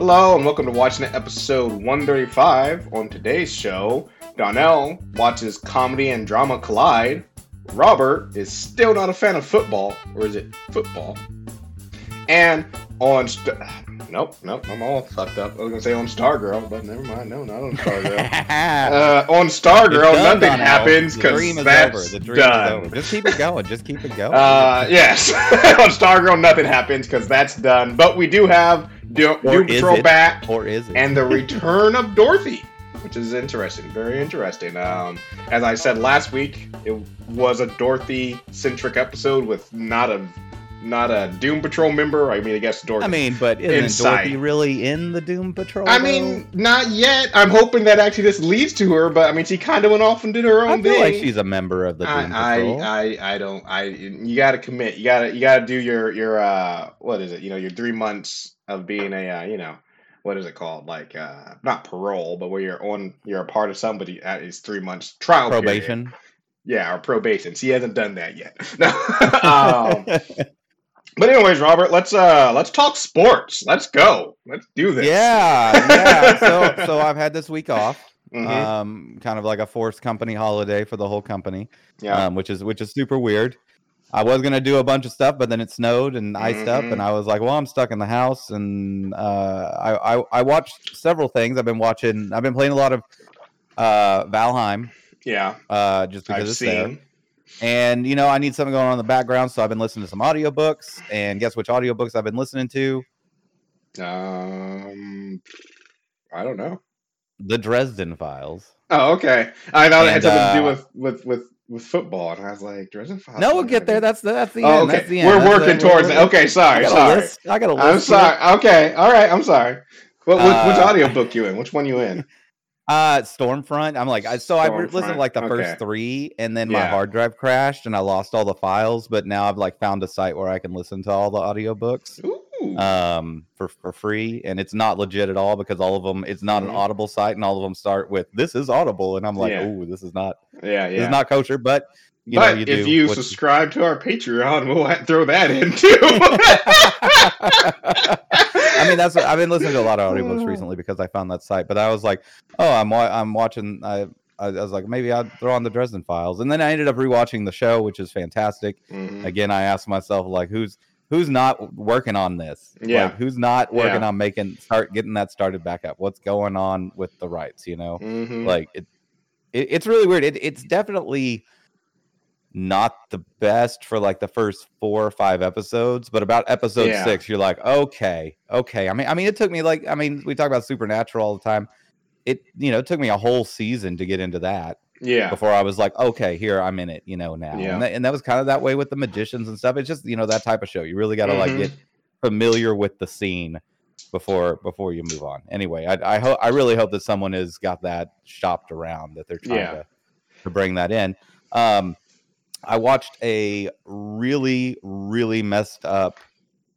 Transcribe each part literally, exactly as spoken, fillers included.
Hello and welcome to WatchNet episode one thirty-five. On today's show, Donnell watches comedy and drama Collide. Robert is still not a fan of football, or is it football? And on... St- nope, nope, I'm all fucked up. I was going to say on Stargirl, but never mind. No, not on Stargirl. uh, on Stargirl, nothing Donnell. happens because that's the dream done. Is over. Just keep it going. Just keep it going. Uh, yes, on Stargirl, nothing happens because that's done. But we do have Do- Doom Patrol back, or is it? And the return of Dorothy, which is interesting. Very interesting. Um, as I said last week, it was a Dorothy-centric episode with not a not a Doom Patrol member. I mean, I guess Dorothy. I mean, but isn't inside. Dorothy really in the Doom Patrol? I mean, though? Not yet. I'm hoping that actually this leads to her, but I mean, she kind of went off and did her own I feel thing. Like she's a member of the Doom I, Patrol. I, I, I don't. I you got to commit. You got to you got to do your your uh what is it? You know, your three months. Of being a, uh, you know, what is it called? Like, uh, not parole, but where you're on, you're a part of somebody at least three months trial probation. Period. Yeah, or probation. She hasn't done that yet. No. um, but anyways, Robert, let's uh, let's talk sports. Let's go. Let's do this. Yeah, yeah. So, so I've had this week off. Mm-hmm. Um, kind of like a forced company holiday for the whole company. Yeah. Um, which is which is super weird. I was going to do a bunch of stuff, but then it snowed and iced mm-hmm. up, and I was like, well, I'm stuck in the house, and uh, I, I I watched several things. I've been watching, I've been playing a lot of uh, Valheim. Yeah. Uh, just because I've it's seen. there. And, you know, I need something going on in the background, so I've been listening to some audiobooks, and guess which audiobooks I've been listening to? Um, I don't know. The Dresden Files. Oh, okay. I thought it had something uh, to do with... with, with... with football, and I was like, Dresden Files. No, we'll get there. That's the, that's the oh, end. Okay. That's the end. We're that's working the, towards we're, it. Okay, sorry, I sorry. List. I got a list. I'm sorry. Here. Okay, all right. I'm sorry. What, what uh, which audiobook you in? Which one you in? Uh, Stormfront. I'm like, I so Stormfront. I listened to like the okay. first three, and then yeah. my hard drive crashed, and I lost all the files. But now I've like found a site where I can listen to all the audiobooks Ooh. um for for free, and it's not legit at all because all of them. It's not mm-hmm. an Audible site, and all of them start with "This is Audible," and I'm like, yeah. "Oh, this is not. Yeah, yeah. This is not kosher." But you but know, you if do you subscribe you... to our Patreon, we'll throw that in too. I mean, that's what, I've been listening to a lot of audiobooks recently because I found that site. But I was like, oh, I'm I'm watching. I I was like, maybe I'd throw on the Dresden Files, and then I ended up rewatching the show, which is fantastic. Mm-hmm. Again, I asked myself, like, who's who's not working on this? Yeah, like, who's not working yeah. on making start getting that started back up? What's going on with the rights? You know, mm-hmm. like it, it it's really weird. It, it's definitely. Not the best for like the first four or five episodes, but about episode yeah. six, you're like, okay, okay. I mean, I mean, it took me like, I mean, we talk about Supernatural all the time. It, you know, it took me a whole season to get into that. Yeah. Before I was like, okay, here I'm in it, you know, now. Yeah. And, that, and that was kind of that way with the Magicians and stuff. It's just, you know, that type of show. You really got to mm-hmm. like get familiar with the scene before before you move on. Anyway, I I hope I really hope that someone has got that shopped around that they're trying yeah. to to bring that in. Um. I watched a really, really messed up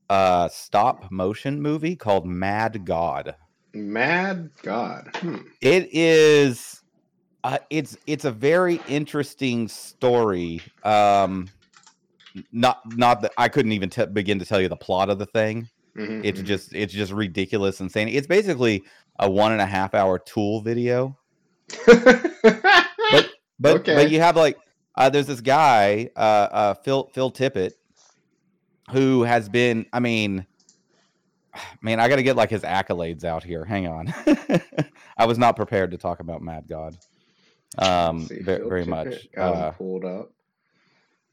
uh, stop motion movie called Mad God. Mad God. Hmm. It is. Uh, it's it's a very interesting story. Um, not not that I couldn't even t- begin to tell you the plot of the thing. Mm-hmm. It's just it's just ridiculous, insane. It's basically a one and a half hour Tool video. but but, okay. but you have like. Uh, there's this guy, uh, uh, Phil Phil Tippett, who has been, I mean, man, I got to get like his accolades out here. Hang on. I was not prepared to talk about Mad God um, see, very, very much. Uh, pulled up.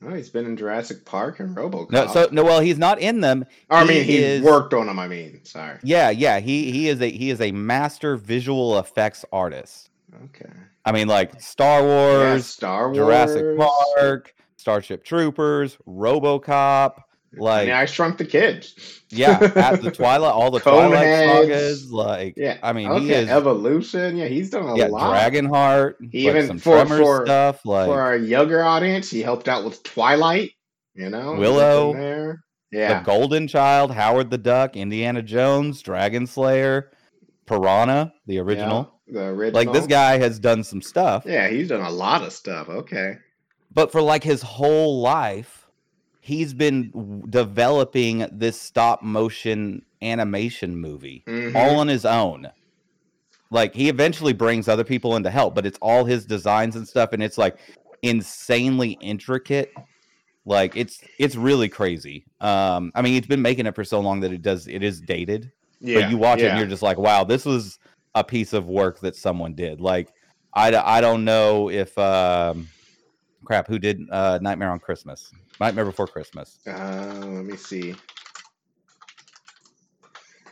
Oh, he's been in Jurassic Park and RoboCop. No, so no, well, he's not in them. I he mean, he is, worked on them. I mean, sorry. Yeah, yeah. He he is a he is a master visual effects artist. Okay. I mean, like Star Wars, yeah, Star Wars, Jurassic Park, Starship Troopers, RoboCop, like yeah, I Shrunk the Kids. yeah, at the Twilight, all the Cone Twilight Heads. sagas, like yeah. I mean, okay. he is Evolution. Yeah, he's done a yeah, lot. Dragonheart, he like, even some for, Tremors for, stuff. Like for our younger audience, he helped out with Twilight. You know, Willow, there. yeah, The Golden Child, Howard the Duck, Indiana Jones, Dragon Slayer, Piranha, the original. Yeah. The original. Like this guy has done some stuff. Yeah, he's done a lot of stuff. Okay. But for like his whole life, he's been developing this stop motion animation movie mm-hmm. all on his own. Like, he eventually brings other people in to help, but it's all his designs and stuff, and it's like insanely intricate. Like, it's it's really crazy. Um, I mean, he's been making it for so long that it does it is dated. Yeah, but you watch yeah. it and you're just like, wow, this was a piece of work that someone did. Like, I, I don't know if um, crap who did uh, Nightmare on Christmas, Nightmare Before Christmas. Uh, let me see.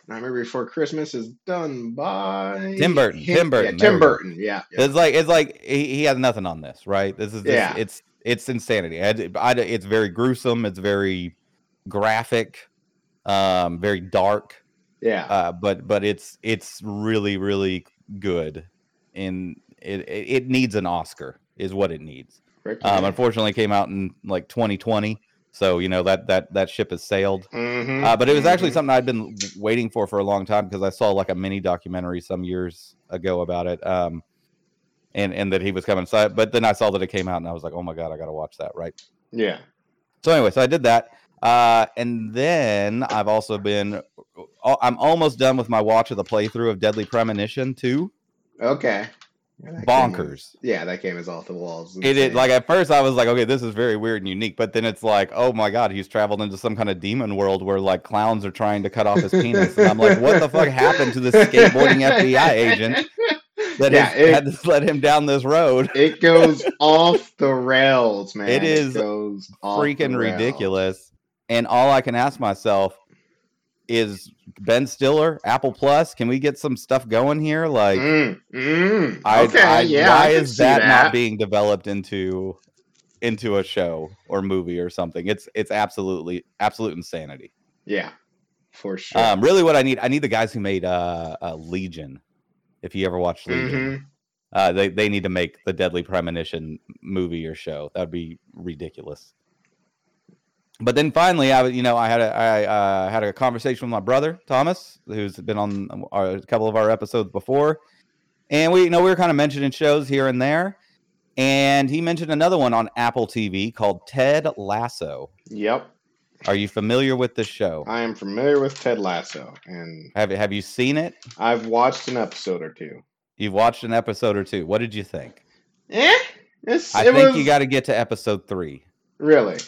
Nightmare Before Christmas is done by Tim Burton. Him. Tim Burton. Yeah, Tim Burton. Yeah, yeah. It's like it's like he, he has nothing on this, right? This is this, yeah. It's it's insanity. I, I, it's very gruesome. It's very graphic. Um, very dark. Yeah. Uh, but but it's it's really really good, and it it needs an Oscar is what it needs. Right. Um, unfortunately, it came out in like twenty twenty. So, you know, that that that ship has sailed. Mm-hmm. Uh, but it was actually mm-hmm. something I'd been waiting for for a long time, because I saw like a mini documentary some years ago about it. Um, and, and that he was coming. So I, but then I saw that it came out and I was like, oh, my God, I got to watch that. Right. Yeah. So anyway, so I did that. Uh, and then I've also been I'm almost done with my watch of the playthrough of Deadly Premonition two. OK. Yeah, bonkers. Game, yeah, that game is off the walls. It is, like, at first I was like, okay, this is very weird and unique, but then it's like, oh my God, he's traveled into some kind of demon world where like clowns are trying to cut off his penis, and I'm like, what the fuck happened to this skateboarding F B I agent that yeah, has, it, had to let him down this road? It goes off the rails, man. It is it goes freaking ridiculous, and all I can ask myself is, Ben Stiller, Apple Plus, can we get some stuff going here? Like, mm, mm, I, okay, I, yeah, why I is that, that not being developed into into a show or movie or something? It's it's absolutely absolute insanity. Yeah, for sure. Um, really, what I need, I need the guys who made uh, uh, Legion. If you ever watched Legion, mm-hmm. uh, they they need to make the Deadly Premonition movie or show. That would be ridiculous. But then finally, I you know I had a I uh, had a conversation with my brother Thomas, who's been on our, a couple of our episodes before, and we you know we were kind of mentioning shows here and there, and he mentioned another one on Apple T V called Ted Lasso. Yep. Are you familiar with this show? I am familiar with Ted Lasso, and have have you seen it? I've watched an episode or two. You've watched an episode or two. What did you think? Eh, it's, I it think was... you got to get to episode three. Really.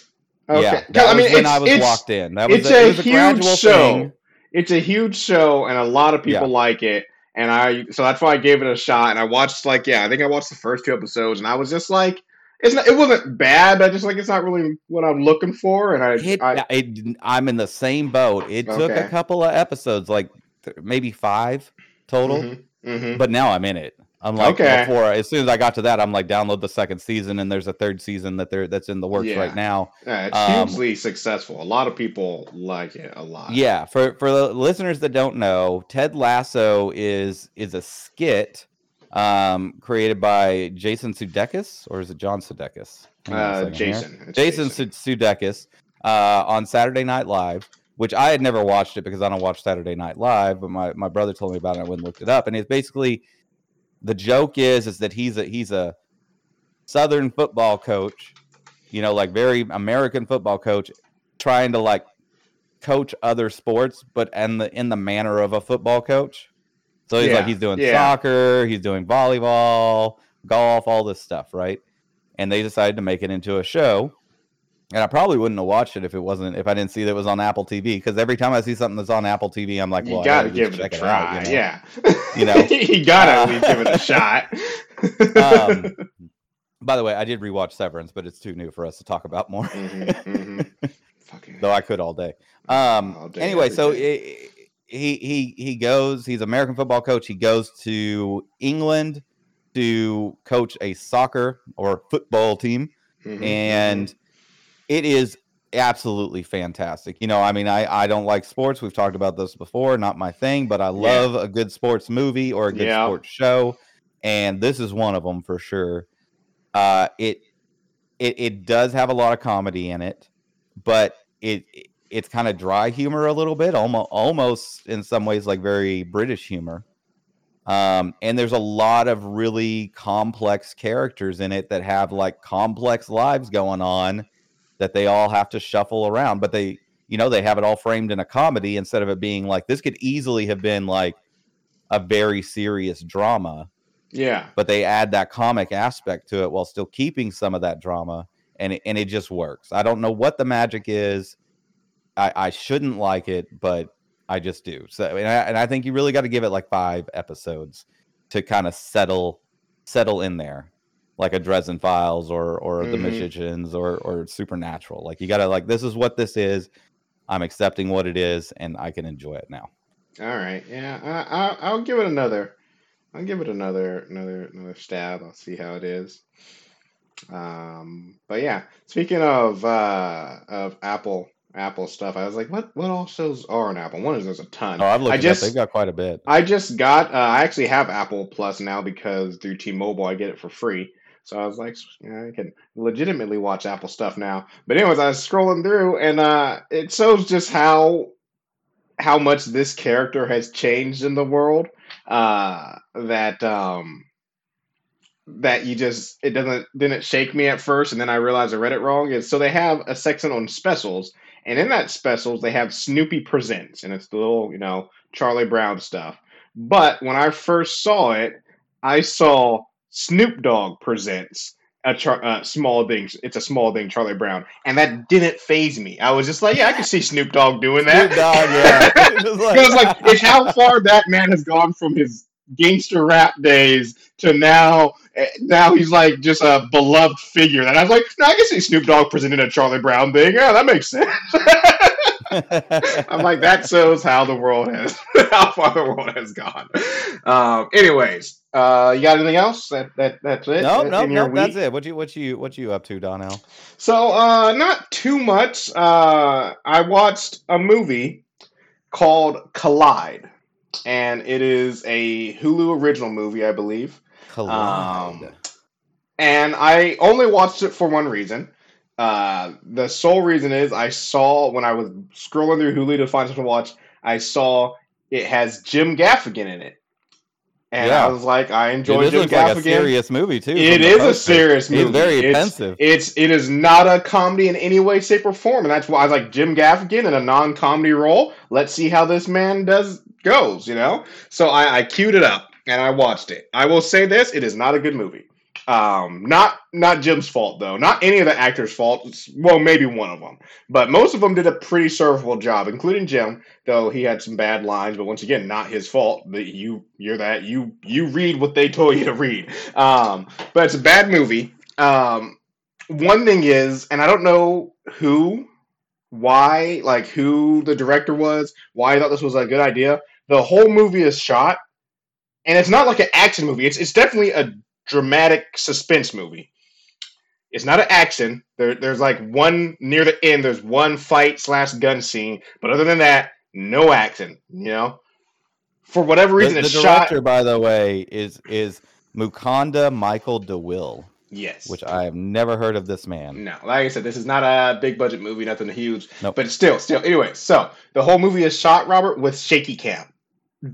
Okay. Yeah, that I mean, was when I was locked in. That was it's a, a, it was a huge show. Thing. It's a huge show, and a lot of people yeah. like it. And I, so that's why I gave it a shot. And I watched, like, yeah, I think I watched the first two episodes, and I was just like, it's not, it wasn't bad, but I just like it's not really what I'm looking for. And I, it, I it, I'm in the same boat. It took okay. a couple of episodes, like th- maybe five total, mm-hmm, mm-hmm. but now I'm in it. I'm like, okay. before, as soon as I got to that, I'm like, download the second season, and there's a third season that they're that's in the works yeah. right now. Yeah, it's um, hugely successful. A lot of people like it a lot. Yeah, for for the listeners that don't know, Ted Lasso is is a skit um, created by Jason Sudeikis, or is it John Sudeikis? Uh, Jason. Jason, Jason Sudeikis uh, on Saturday Night Live. Which I had never watched it because I don't watch Saturday Night Live, but my, my brother told me about it. And I went and looked it up, and it's basically. The joke is is that he's a he's a Southern football coach, you know, like very American football coach, trying to like coach other sports, but in the in the manner of a football coach. So he's yeah. like he's doing yeah. soccer, he's doing volleyball, golf, all this stuff, right? And they decided to make it into a show. And I probably wouldn't have watched it if it wasn't if I didn't see that it was on Apple T V. Because every time I see something that's on Apple T V, I'm like, well, you gotta give it a try. It out, you know? Yeah, you know, you gotta uh, give it a shot. um, by the way, I did rewatch Severance, but it's too new for us to talk about more. mm-hmm, mm-hmm. Fucking though I could all day. Um, all day anyway, so it, he he he goes. He's an American football coach. He goes to England to coach a soccer or football team, mm-hmm, and. Mm-hmm. It is absolutely fantastic. You know, I mean, I, I don't like sports. We've talked about this before. Not my thing, but I love yeah. a good sports movie or a good yeah. sports show. And this is one of them for sure. Uh, it, it it does have a lot of comedy in it, but it, it it's kind of dry humor a little bit, almost, almost in some ways like very British humor. Um, and there's a lot of really complex characters in it that have like complex lives going on. that they all have to shuffle around, but they, you know, they have it all framed in a comedy instead of it being like, this could easily have been like a very serious drama. Yeah. But they add that comic aspect to it while still keeping some of that drama, and it, and it just works. I don't know what the magic is. I, I shouldn't like it, but I just do. So, and I, and I think you really got to give it like five episodes to kind of settle settle in there, like a Dresden Files or or mm-hmm. The Magicians or or Supernatural. Like you got to like, this is what this is. I'm accepting what it is, and I can enjoy it now. All right, yeah, I, I, I'll give it another. I'll give it another, another, another stab. I'll see how it is. Um, but yeah, speaking of uh, of Apple Apple stuff, I was like, what what all shows are on Apple? One is there's a ton. Oh, I've looked. I just, they've got quite a bit. I just got. Uh, I actually have Apple Plus now because through T-Mobile I get it for free. So I was like, yeah, I can legitimately watch Apple stuff now. But anyways, I was scrolling through, and uh, it shows just how how much this character has changed in the world. Uh, that um, that you just it doesn't didn't shake me at first, and then I realized I read it wrong. And so they have a section on specials, and in that specials they have Snoopy Presents, and it's the little, you know, Charlie Brown stuff. But when I first saw it, I saw Snoop Dogg Presents a char- uh, small thing. It's a small thing, Charlie Brown, and that didn't faze me. I was just like, yeah, I can see Snoop Dogg doing that. Snoop Dogg, yeah. Because like, it's how far that man has gone from his gangster rap days to now. Now he's like just a beloved figure. And I was like, no, I can see Snoop Dogg presenting a Charlie Brown thing. Yeah, that makes sense. I'm like, that shows how the world has, how far the world has gone. Um, anyways, uh, you got anything else? That that that's it. No, no, no, that's it. What you what you what you up to, Donnell? So, uh, not too much. Uh, I watched a movie called Collide, and it is a Hulu original movie, I believe. Collide. Um, and I only watched it for one reason. Uh, the sole reason is I saw, when I was scrolling through Hulu to find something to watch, I saw it has Jim Gaffigan in it. And yeah. I was like, I enjoy Jim Gaffigan. Like a serious movie, too. It is a serious movie. It's very offensive. It's, it's, it is not a comedy in any way, shape, or form. And that's why I was like, Jim Gaffigan in a non-comedy role. Let's see how this man does goes, you know? So I, I queued it up and I watched it. I will say this, it is not a good movie. Um, not not Jim's fault, though. Not any of the actors' fault. It's, well, maybe one of them. But most of them did a pretty serviceable job, including Jim, though he had some bad lines. But once again, not his fault. You, you're that. You you read what they told you to read. Um, but it's a bad movie. Um, one thing is, and I don't know who, why, like who the director was, why I thought this was a good idea. The whole movie is shot, and it's not like an action movie. It's it's definitely a dramatic suspense movie. It's not an action. There, there's like one near the end. There's one fight slash gun scene, but other than that, no action. You know, for whatever reason, the, the it's director, shot. By the way, is is Mukunda Michael DeWille. Yes, which I have never heard of this man. No, like I said, this is not a big budget movie, nothing huge. Nope. But still, still. Anyway, so the whole movie is shot, Robert, with shaky cam.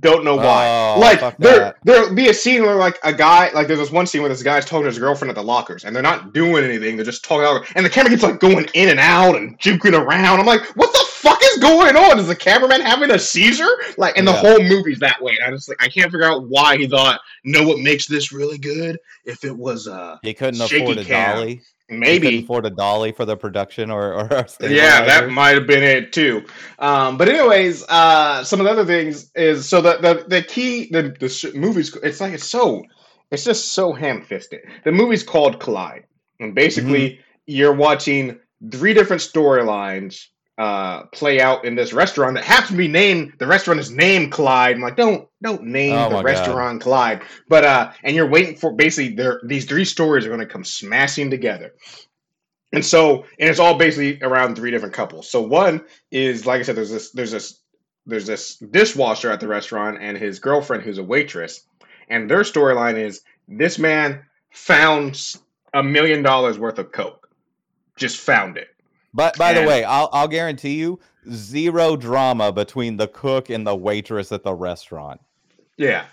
Don't know why. Oh, like there, there'll be a scene where like a guy, like there's this one scene where this guy's talking to his girlfriend at the lockers, and they're not doing anything. They're just talking, and the camera gets like going in and out and juking around. I'm like, what the fuck is going on? Is the cameraman having a seizure? Like, and yeah. The whole movie's that way. And I just like, I can't figure out why he thought, know what makes this really good? If it was uh, he couldn't afford a cam. dolly. Maybe he couldn't afford a dolly for the production, or, or yeah, that might have been it too. Um, but anyways, uh, some of the other things is so the the, the key the the sh- movie's it's like it's so it's just so ham-fisted. The movie's called Collide, and basically mm-hmm. you're watching three different storylines uh, play out in this restaurant that happens to be named. The restaurant is named Collide. I'm like, don't don't name oh the restaurant God. Collide. But uh, and you're waiting for basically there these three stories are going to come smashing together, and so and it's all basically around three different couples. So one is like I said, there's this there's this there's this dishwasher at the restaurant and his girlfriend who's a waitress, and their storyline is this man found a million dollars worth of coke, just found it. But by the way, I'll I'll guarantee you zero drama between the cook and the waitress at the restaurant. Yeah.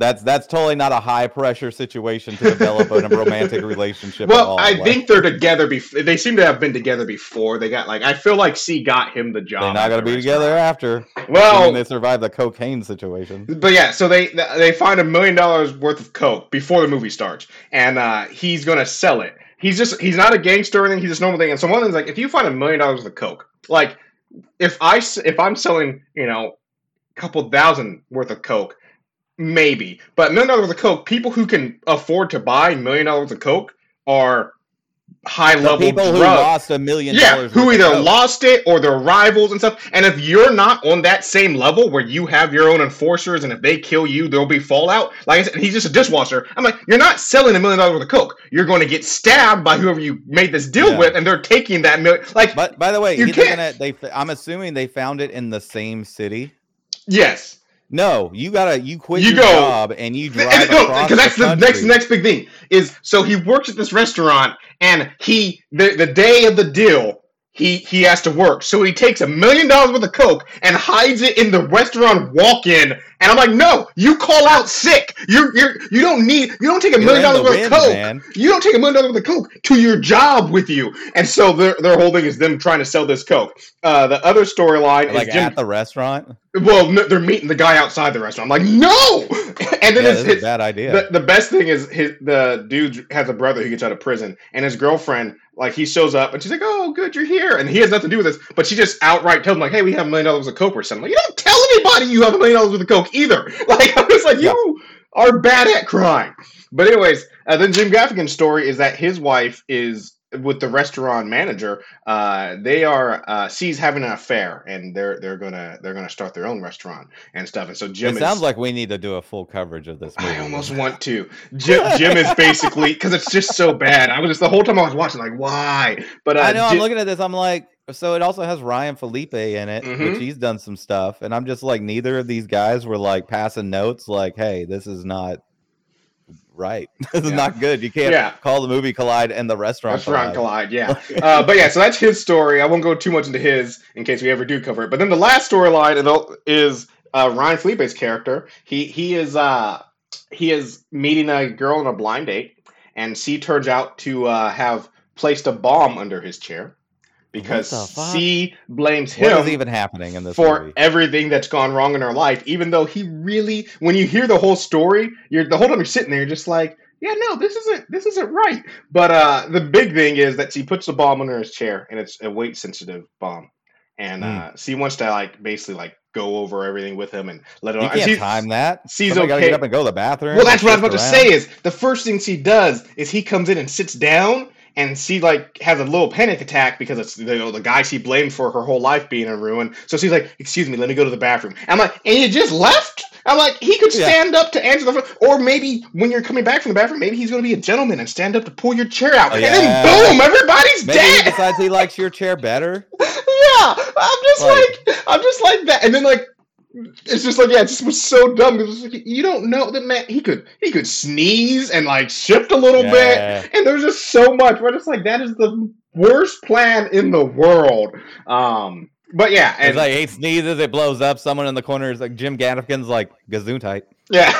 That's that's totally not a high pressure situation to develop a romantic relationship. Well, at all. I like, think they're together. Bef- they seem to have been together before. They got like I feel like C got him the job. They're not gonna be together after. Well, they survived the cocaine situation. But yeah, so they they find a million dollars worth of coke before the movie starts, and uh, he's gonna sell it. He's just he's not a gangster or anything. He's just normal thing. And so one of them is like, if you find a million dollars worth of coke, like if I if I'm selling you know a couple thousand worth of coke. Maybe, but million dollars of coke. People who can afford to buy million dollars of coke are high level people drugs. Who lost a million dollars. Yeah, who either lost it or their rivals and stuff. And if you're not on that same level where you have your own enforcers, and if they kill you, there'll be fallout. Like I said, he's just a dishwasher. I'm like, you're not selling a million dollars worth of coke. You're going to get stabbed by whoever you made this deal yeah. with, and they're taking that million. Like, but by the way, you can't. At, they, I'm assuming they found it in the same city. Yes. No, you gotta you quit you your go, job and you drive and, no, across because that's the, the next next big thing is so he works at this restaurant and he the, the day of the deal he he has to work so he takes a million dollars worth of coke and hides it in the restaurant walk-in and I'm like no you call out sick you you you don't need you don't take a million dollars worth wind, of coke man. You don't take a million dollars worth of coke to your job with you and so their their whole thing is them trying to sell this coke. Uh, the other storyline like is Jim, at the restaurant. Well, no, they're meeting the guy outside the restaurant. I'm like, no! And then yeah, it's, it's a bad idea. The, the best thing is his, the dude has a brother who gets out of prison, and his girlfriend, like, he shows up, and she's like, oh, good, you're here. And he has nothing to do with this, but she just outright tells him, like, hey, we have a million dollars of coke or something. Like, you don't tell anybody you have a million dollars of coke either. Like, I was like, yeah. You are bad at crime. But anyways, uh, then Jim Gaffigan's story is that his wife is... with the restaurant manager, uh, they are uh, she's having an affair, and they're they're gonna they're gonna start their own restaurant and stuff. And so Jim, it is, sounds like we need to do a full coverage of this movie. I almost want to. Jim, Jim is basically because it's just so bad. I was just the whole time I was watching like why? But uh, I know Jim, I'm looking at this. I'm like, so it also has Ryan Felipe in it, mm-hmm. which he's done some stuff, and I'm just like, neither of these guys were like passing notes like, hey, this is not. Right. This is yeah. not good. You can't yeah. call the movie Collide and the restaurant, restaurant Collide. Collide, yeah. uh, but yeah, so that's his story. I won't go too much into his in case we ever do cover it. But then the last storyline is uh, Ryan Felipe's character. He he is uh, he is meeting a girl on a blind date, and C turns out to uh, have placed a bomb under his chair because C blames him. What is even happening in this for movie? Everything that's gone wrong in her life, even though he really, when you hear the whole story, you're the whole time you're sitting there, you're just like, yeah, no, this isn't, this isn't right. But uh, the big thing is that she puts the bomb under his chair, and it's a weight sensitive bomb, and mm. uh, she wants to like basically like go over everything with him and let it. You can't time that. She's okay. Gotta get up and go to the bathroom. Well, that's what I was about around. to say. Is the first thing she does is he comes in and sits down. And she, like, has a little panic attack because it's, you know, the guy she blamed for her whole life being in ruin. So she's like, excuse me, let me go to the bathroom. I'm like, and you just left? I'm like, he could stand yeah. up to answer the phone. Or maybe when you're coming back from the bathroom, maybe he's going to be a gentleman and stand up to pull your chair out. Oh, yeah. And then, boom, everybody's maybe dead. He decides he likes your chair better. yeah. I'm just like, like, I'm just like that. And then, like. It's just like yeah, it just was so dumb. It was like, you don't know that man. He could he could sneeze and like shift a little yeah. bit, and there's just so much. We're just like that is the worst plan in the world. Um, but yeah, and it's like he sneezes, it blows up. Someone in the corner is like Jim Gaffigan's like Gesundheit. Yeah,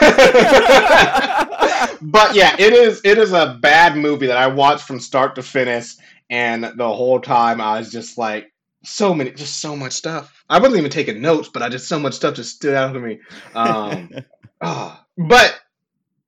but yeah, it is it is a bad movie that I watched from start to finish, and the whole time I was just like. So many, just so much stuff. I wasn't even taking notes, but I just so much stuff just stood out to me. Um, oh, but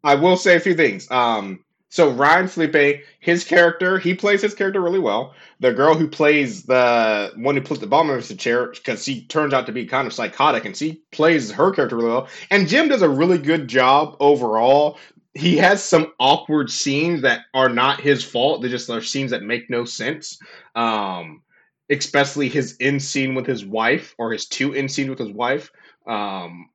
I will say a few things. Um, so Ryan Felipe, his character, he plays his character really well. The girl who plays the one who put the bomb in the chair, because she turns out to be kind of psychotic, and she plays her character really well. And Jim does a really good job overall. He has some awkward scenes that are not his fault. They're just they're scenes that make no sense. Um, Especially his end scene with his wife, or his two end scenes with his wife, um,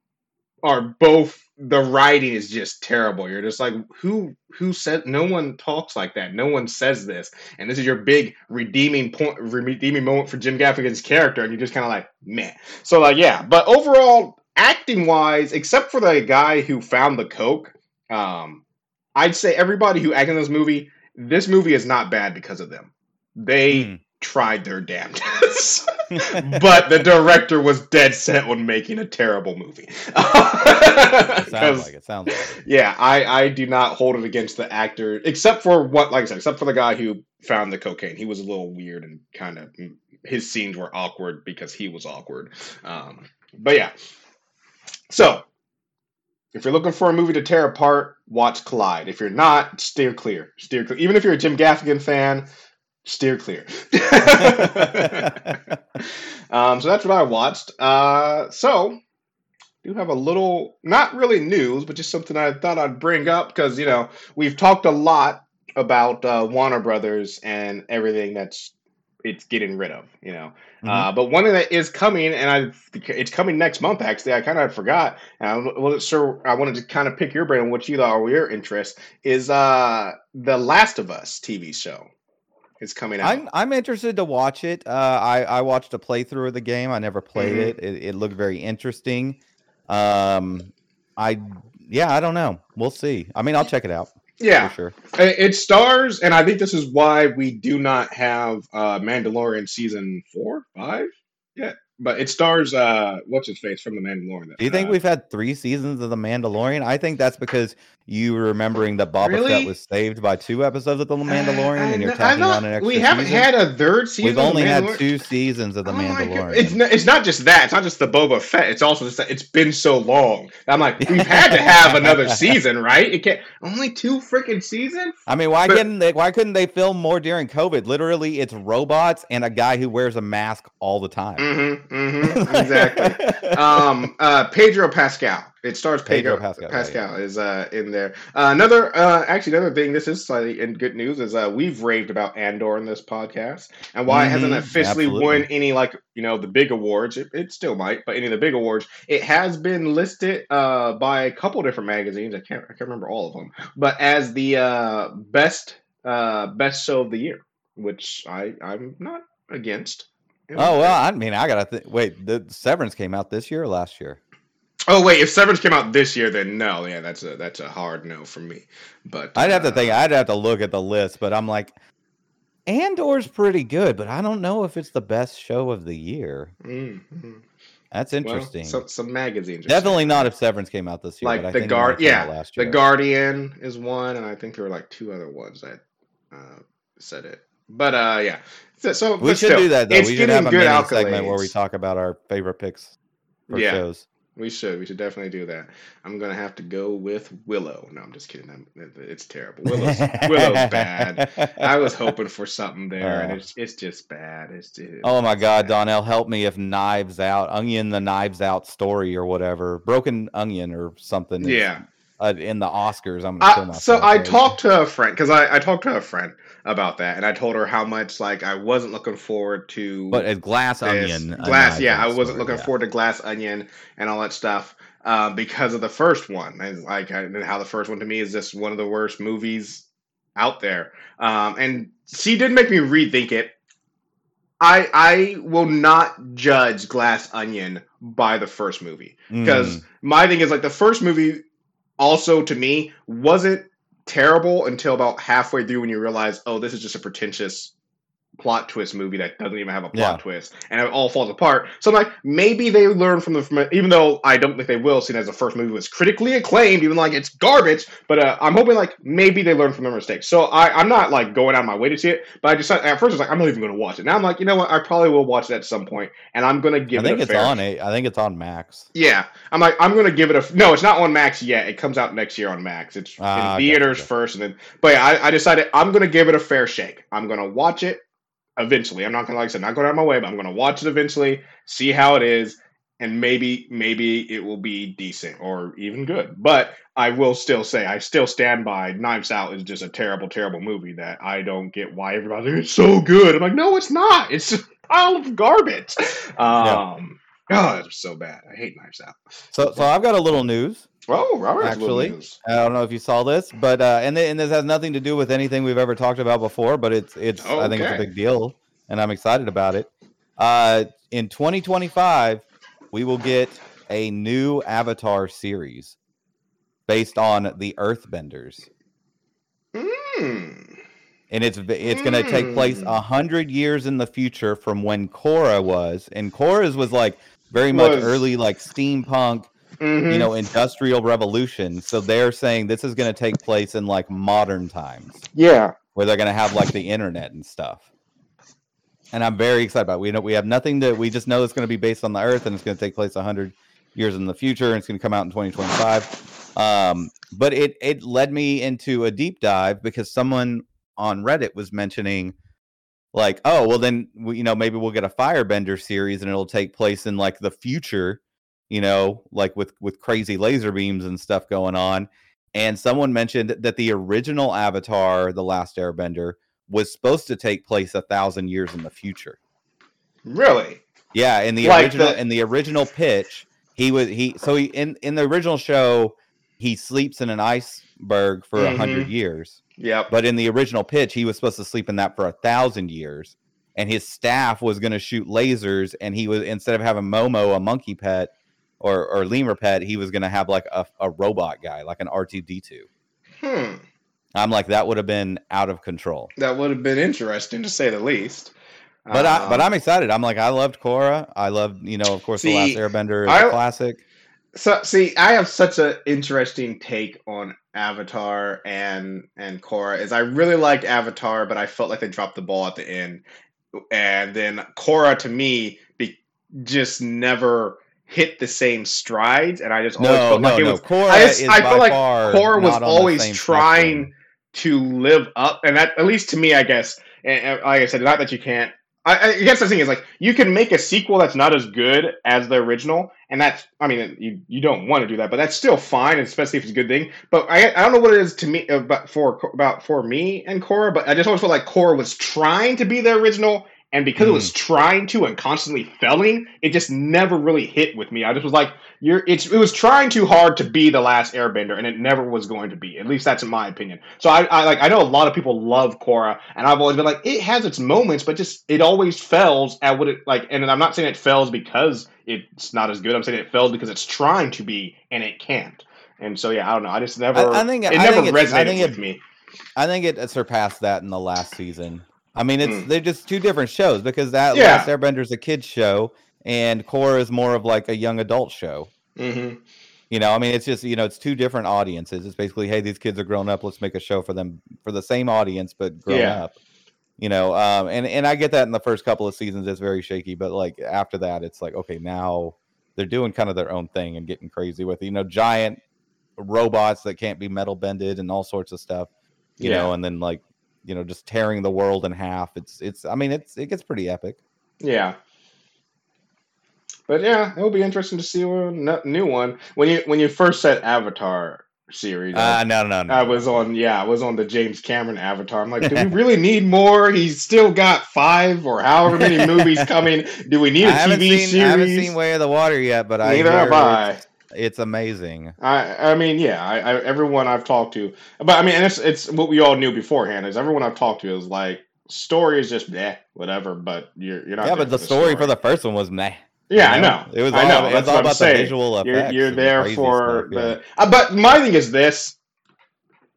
are both. The writing is just terrible. You're just like, who? Who said? No one talks like that. No one says this. And this is your big redeeming point, redeeming moment for Jim Gaffigan's character, and you're just kind of like, meh. So like, yeah. But overall, acting wise, except for the guy who found the coke, um, I'd say everybody who acted in this movie, this movie is not bad because of them. They. Mm. Tried their damnedest, but the director was dead set on making a terrible movie. Sounds sounds like it sounds like it. Yeah, I, I do not hold it against the actor, except for what, like I said, except for the guy who found the cocaine. He was a little weird and kind of, his scenes were awkward because he was awkward. Um, but yeah. So, if you're looking for a movie to tear apart, watch Collide. If you're not, steer clear. Steer clear. Even if you're a Jim Gaffigan fan, steer clear. um, so that's what I watched. Uh, so, I do have a little, not really news, but just something I thought I'd bring up because, you know, we've talked a lot about uh, Warner Brothers and everything that's it's getting rid of, you know. Mm-hmm. Uh, but one that is coming, and I it's coming next month, actually. I kind of forgot. And I wasn't sure. I wanted to kind of pick your brain on what you thought were your interests. Is uh, The Last of Us T V show is coming out. I'm, I'm interested to watch it. Uh, I, I watched a playthrough of the game. I never played mm-hmm. it. it. It looked very interesting. Um, I Yeah, I don't know. We'll see. I mean, I'll check it out. Yeah, sure. It stars, and I think this is why we do not have uh, Mandalorian season four, five yet. But it stars, uh, what's his face from The Mandalorian? Do you think uh, we've had three seasons of The Mandalorian? I think that's because you remembering that Boba really? Fett was saved by two episodes of The Mandalorian, I, I, and you're tacking on an extra We haven't season. had a third season. We've only had two seasons of The oh Mandalorian. It's not, it's not just that. It's not just the Boba Fett. It's also just that it's been so long. I'm like, we've had to have another season, right? It can't only two freaking seasons. I mean, why but, couldn't they? Why couldn't they film more during COVID? Literally, it's robots and a guy who wears a mask all the time. Mm-hmm. Mm-hmm, exactly. um, uh, Pedro Pascal. It stars Pedro, Pedro Pascal. Pascal yeah, yeah. is uh, in there. Uh, another, uh, actually, another thing. This is slightly in good news. Is uh, we've raved about Andor in this podcast, and while mm-hmm, it hasn't officially absolutely. won any, like you know, the big awards, it, it still might. But any of the big awards, it has been listed uh, by a couple different magazines. I can't, I can't remember all of them, but as the uh, best, uh, best show of the year, which I, I'm not against. Oh, well, I mean, I got to th- wait. The Severance came out this year or last year? Oh, wait. If Severance came out this year, then no. Yeah, that's a that's a hard no for me. But I'd have uh, to think. I'd have to look at the list. But I'm like, Andor's pretty good, but I don't know if it's the best show of the year. Mm-hmm. That's interesting. Well, some, some magazines. Are Definitely saying. not if Severance came out this year. Like but the I think Guard, yeah. Last year. The Guardian is one, and I think there were like two other ones that uh, said it. But uh, yeah. So, so we should still, do that though. It's we should have a good mini segment where we talk about our favorite picks for yeah, shows. We should. We should definitely do that. I'm gonna have to go with Willow. No, I'm just kidding. I'm, it's terrible. Willow's, Willow's bad. I was hoping for something there, uh, and it's it's just bad. It's just, oh my God, bad. Donnell, help me if Knives Out, Onion, the Knives Out story or whatever, Broken Onion or something. Yeah. Uh, in the Oscars, I'm gonna kill myself. So I talked to a friend because I, I talked to a friend about that, and I told her how much like I wasn't looking forward to. But as Glass Onion, Glass, yeah, I wasn't looking forward to Glass Onion and all that stuff uh, because of the first one, and like I, and how the first one to me is just one of the worst movies out there. Um, and she did make me rethink it. I I will not judge Glass Onion by the first movie because mm. my thing is like the first movie. Also, to me, wasn't terrible until about halfway through when you realize, oh, this is just a pretentious plot twist movie that doesn't even have a plot yeah. twist, and it all falls apart. So I'm like, maybe they learn from the, from, even though I don't think they will, seeing as the first movie was critically acclaimed, even like it's garbage, but uh, I'm hoping like maybe they learn from their mistakes. So I, I'm not like going out of my way to see it, but I just, at first I was like, I'm not even going to watch it. Now I'm like, you know what? I probably will watch it at some point, and I'm going to give it a fair. I think it's on it. I think it's on Max. Yeah. I'm like, I'm going to give it a, no, it's not on Max yet. It comes out next year on Max. It's ah, in theaters okay, okay. first, and then, but yeah, I, I decided I'm going to give it a fair shake. I'm going to watch it. Eventually, I'm not gonna like I said, not going out of my way, but I'm gonna watch it eventually, see how it is, and maybe maybe it will be decent or even good. But I will still say I still stand by Knives Out is just a terrible, terrible movie that I don't get why everybody's like, it's so good. I'm like, no, it's not. It's just a pile of garbage. Um, God, it's so bad. I hate Knives Out. So, so I've got a little news. Oh, Robert's actually, news. I don't know if you saw this, but uh, and th- and this has nothing to do with anything we've ever talked about before, but it's it's okay. I think it's a big deal, and I'm excited about it. Uh, in twenty twenty-five, we will get a new Avatar series based on the Earthbenders, mm. and it's it's mm. going to take place a hundred years in the future from when Korra was, and Korra's was like very much was. early like steampunk. mm-hmm. you know, Industrial Revolution. So they're saying this is going to take place in like modern times. Yeah. Where they're going to have like the internet and stuff. And I'm very excited about it. We know we have nothing that we just know it's going to be based on the Earth, and it's going to take place one hundred years in the future, and it's going to come out in twenty twenty-five. Um, but it it led me into a deep dive because someone on Reddit was mentioning, like, oh, well, then we, you know, maybe we'll get a Firebender series, and it'll take place in like the future, you know, like with with crazy laser beams and stuff going on. And someone mentioned that the original Avatar, The Last Airbender, was supposed to take place a thousand years in the future. Really? Yeah. In the like original, the... in the original pitch, he was, he, so he, in, in the original show, he sleeps in an iceberg for a mm-hmm. hundred years. Yeah. But in the original pitch, he was supposed to sleep in that for a thousand years. And his staff was going to shoot lasers. And he was, instead of having Momo, a monkey pet or, or lemur pet, he was going to have like a, a robot guy, like an R two D two. Hmm. I'm like, that would have been out of control. That would have been interesting, to say the least. But um, I, but I'm excited. I'm like, I loved Korra. I loved, you know, of course, see, The Last Airbender is I, a classic. So, see, I have such an interesting take on Avatar and and Korra. Is I really liked Avatar, but I felt like they dropped the ball at the end. And then Korra, to me, be, just never hit the same strides. And I just always no, felt no, like it no. was. Korra I, just, is I by feel like Korra was always trying. Spectrum. To live up, and that, at least to me, I guess, and, and like I said, not that you can't, I, I guess the thing is, like, you can make a sequel that's not as good as the original, and that's, I mean, you you don't want to do that, but that's still fine, especially if it's a good thing, but I I don't know what it is to me, about for, about for me and Korra, but I just always felt like Korra was trying to be the original, and because mm. it was trying to and constantly failing, it just never really hit with me. I just was like, "You're." It's, it was trying too hard to be The Last Airbender, and it never was going to be. At least that's in my opinion. So I, I like. I know a lot of people love Korra, and I've always been like, it has its moments, but just it always fails at what it like. And I'm not saying it fails because it's not as good. I'm saying it fails because it's trying to be and it can't. And so yeah, I don't know. I just never. I, I think it I never think resonated I think it, with me. I think it surpassed that in the last season. I mean, it's mm. they're just two different shows because that yeah. Last Airbender is a kid's show and Korra is more of like a young adult show. Mm-hmm. You know, I mean, it's just, you know, it's two different audiences. It's basically, hey, these kids are grown up. Let's make a show for them for the same audience, but grown yeah. up. You know, um, and, and I get that in the first couple of seasons. It's very shaky. But like after that, it's like, OK, now they're doing kind of their own thing and getting crazy with, you know, giant robots that can't be metal bended and all sorts of stuff, you yeah. know, and then like. You know, just tearing the world in half. It's, it's. I mean, it's. It gets pretty epic. Yeah. But yeah, it'll be interesting to see a new one. When you when you first said Avatar series, ah, uh, no, no, no, I was on. Yeah, I was on the James Cameron Avatar. I'm like, do we really need more? He's still got five or however many movies coming. Do we need a T V seen, series? I haven't seen Way of the Water yet, but neither I neither have I. It's amazing. I I mean, yeah, I, I everyone I've talked to, but I mean, and it's it's what we all knew beforehand is everyone I've talked to is like, story is just meh, whatever, but you're, you're not. Yeah, but the, the story, story for the first one was meh. Yeah, you know? I know. It was all, I know. It was That's all what about I'm the saying. Visual effects. You're, you're there for stuff, the, yeah. uh, but my thing is this,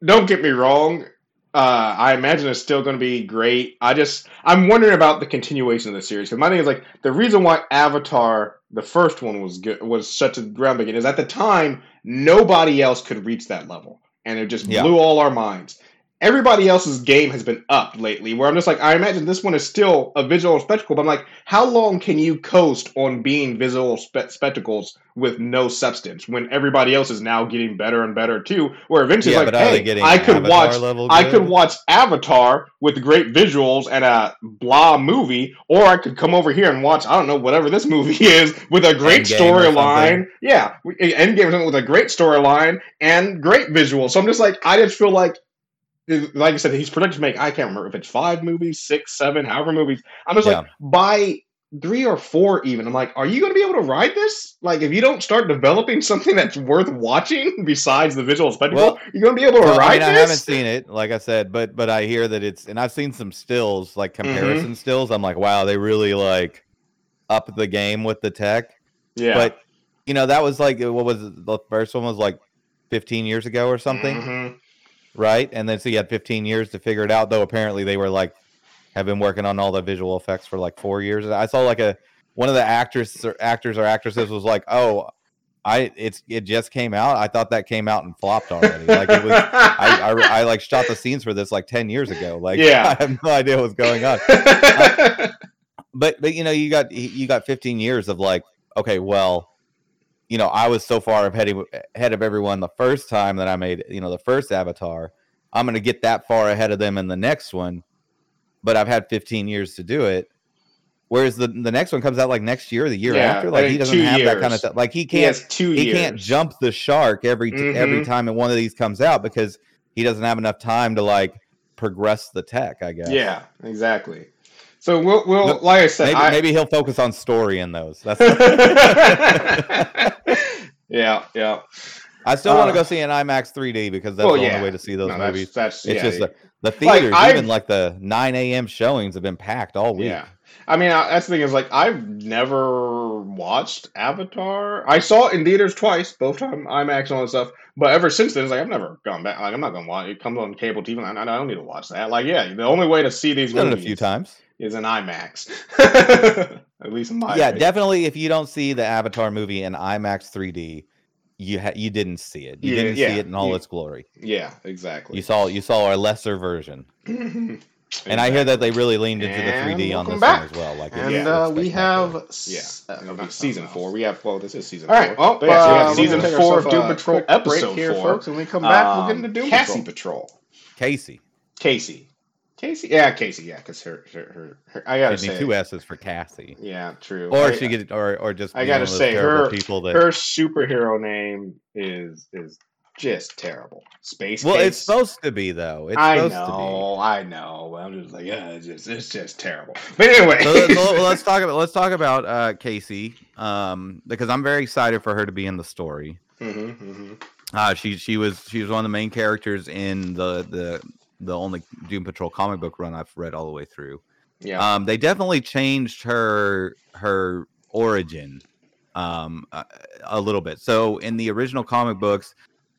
don't get me wrong. Uh, I imagine it's still going to be great. I just, I'm wondering about the continuation of the series. Because my thing is like, the reason why Avatar, the first one was good, was such a ground beginning, is at the time, nobody else could reach that level. And it just yeah. blew all our minds. Everybody else's game has been up lately, where I'm just like, I imagine this one is still a visual spectacle, but I'm like, how long can you coast on being visual spe- spectacles with no substance when everybody else is now getting better and better too? Where eventually, yeah, like, hey, I could watch, I could watch Avatar with great visuals and a blah movie, or I could come over here and watch, I don't know, whatever this movie is with a great storyline. Yeah, Endgame or something with a great storyline and great visuals. So I'm just like, I just feel like. Like I said, he's predicted to make, I can't remember if it's five movies, six, seven, however movies. I'm just yeah. like, by three or four even, I'm like, are you going to be able to ride this? Like, if you don't start developing something that's worth watching besides the visual spectacle, well, you're going to be able to well, ride I mean, this? I haven't seen it, like I said, but but I hear that it's, and I've seen some stills, like comparison mm-hmm. stills. I'm like, wow, they really like up the game with the tech. Yeah. But, you know, that was like, what was it? The first one was like fifteen years ago or something. Mm-hmm. Right, and then so you had fifteen years to figure it out. Though apparently they were like, have been working on all the visual effects for like four years. I saw like a one of the actors or actors or actresses was like, "Oh, I it's it just came out. I thought that came out and flopped already. Like it was, I, I I like shot the scenes for this like ten years ago. Like yeah. I have no idea what's going on. uh, but but you know you got you got fifteen years of like okay well. You know, I was so far ahead of, ahead of everyone the first time that I made, you know, the first Avatar. I'm going to get that far ahead of them in the next one, but I've had fifteen years to do it. Whereas the, the next one comes out like next year, or the year yeah, after, like I mean, he doesn't have years. That kind of stuff. Like he can't, he, two he years. can't jump the shark every, t- mm-hmm. every time that one of these comes out because he doesn't have enough time to like progress the tech, I guess. Yeah, exactly. So we'll, we'll no, like I said, maybe, I, maybe he'll focus on story in those. That's yeah, yeah. I still uh, want to go see an IMAX three D because that's well, the yeah. only way to see those no, movies. That's, that's, it's yeah, just the, the theaters, like, even like the nine a.m. showings have been packed all week. Yeah, I mean I, that's the thing is like I've never watched Avatar. I saw it in theaters twice, both time IMAX and all that stuff. But ever since then, it's like I've never gone back. Like I'm not gonna watch it. It comes on cable T V. I, I don't need to watch that. Like yeah, the only way to see these I've movies done it a few times. Is an IMAX. At least in my yeah, opinion. Definitely. If you don't see the Avatar movie in IMAX three D, you ha- you didn't see it. You yeah, didn't yeah, see it in all yeah. its glory. Yeah, exactly. You saw you saw a lesser version. And exactly. I hear that they really leaned into and the three D on this back. One as well. Like and it's, uh, it's we have s- yeah, uh, season four. We have well, this is season all right, four. All right. Well, yeah, so we have uh, season we'll four of Doom Patrol episode here, four, folks. When we come back, um, we'll get into Doom Casey Patrol. Casey. Casey. Casey, yeah, Casey, yeah, because her, her, her, her, I gotta say, two S's for Cassie. Yeah, true. Or I, she get, or, or just. I gotta say, her, people that... her superhero name is is just terrible. Space. Well, Case. It's supposed to be though. It's I supposed know, to be. I know. I'm just like, yeah, it's just, it's just terrible. But anyway, so, so let's talk about let's talk about uh, Casey, um, because I'm very excited for her to be in the story. Mm-hmm, mm-hmm. Uh, she she was she was one of the main characters in the the. the only Doom Patrol comic book run I've read all the way through. Yeah. Um, they definitely changed her, her origin um, a, a little bit. So in the original comic books,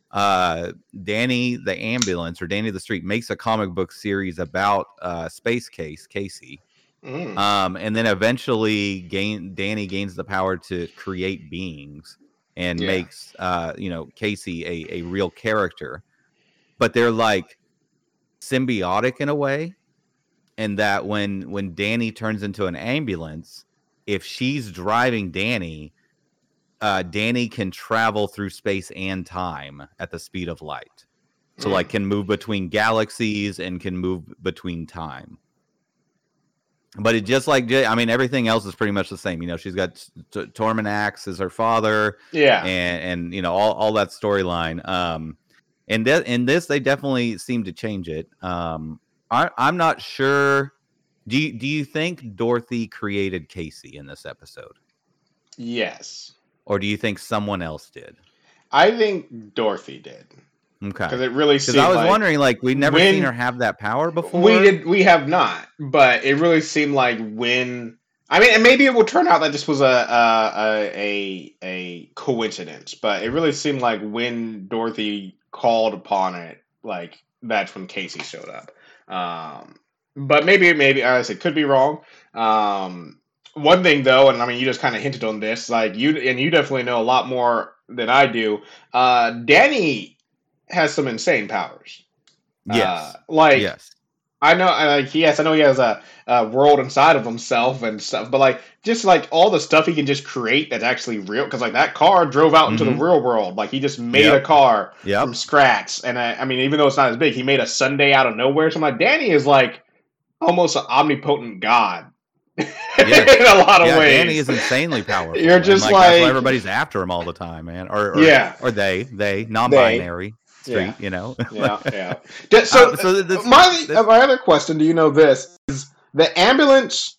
uh, Danny, the ambulance or Danny, the street makes a comic book series about uh Space Case Casey. Mm. Um, and then eventually gain Danny gains the power to create beings and yeah. makes, uh, you know, Casey a, a real character, but they're like, symbiotic in a way, and that when when Danny turns into an ambulance, if she's driving Danny, uh, Danny can travel through space and time at the speed of light. So mm. like can move between galaxies and can move between time. But it just like I mean everything else is pretty much the same. You know, she's got T- Torben X as her father. Yeah, and and you know all all that storyline. Um. And th- in this, they definitely seem to change it. Um, I, I'm not sure. Do you, do you think Dorothy created Casey in this episode? Yes. Or do you think someone else did? I think Dorothy did. Okay. Because it really seemed I was like, wondering, like, we've never when, seen her have that power before. We did. We have not. But it really seemed like when... I mean, and maybe it will turn out that this was a a, a, a coincidence. But it really seemed like when Dorothy... called upon it, like that's when Casey showed up. Um, but maybe, maybe I said could be wrong. Um, one thing though, and I mean, you just kind of hinted on this, like you and you definitely know a lot more than I do. Uh, Danny has some insane powers. Yes, uh, like yes, I know. Like yes, I know he has a, a world inside of himself and stuff. But like just like all the stuff he can just create that's actually real, because like that car drove out into mm-hmm. the real world. Like he just made yep. a car yep. from scratch. And I, I mean, even though it's not as big, he made a Sunday out of nowhere. So I'm like, Danny is like almost an omnipotent god yes. in a lot of yeah, ways. Danny is insanely powerful. You're just like, like that's why everybody's after him all the time, man. Or, or yeah, or they, they non-binary. They. Street, yeah. you know. yeah, yeah. So, um, so this, my this, my other question, do you know this? Is the ambulance?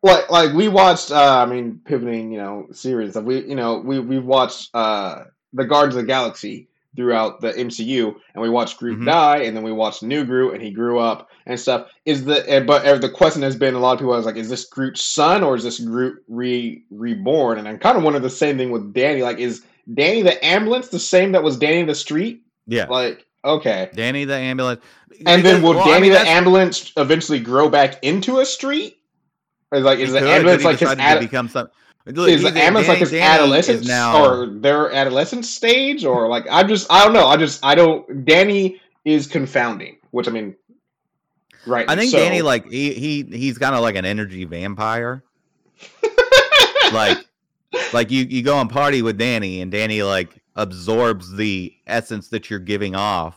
Like, like we watched. Uh, I mean, pivoting, you know, series stuff. We, you know, we we watched uh, the Guardians of the Galaxy throughout the M C U, and we watched Groot mm-hmm. die, and then we watched New Groot, and he grew up and stuff. Is the but the question has been a lot of people was like, is this Groot's son or is this Groot re reborn? And I'm kind of wondering the same thing with Danny. Like, is Danny the ambulance the same that was Danny the street? Yeah. Like, okay. Danny the ambulance. And because, then will well, Danny I mean, the that's... ambulance eventually grow back into a street? Or like, is he the could, ambulance like his ad- to become some... Look, is Emma's like his adolescent now... or their adolescent stage, or like I'm just I don't know. I just I don't. Danny is confounding, which I mean, right? I think so. Danny like he he he's kind of like an energy vampire, like like you you go and party with Danny, and Danny like absorbs the essence that you're giving off.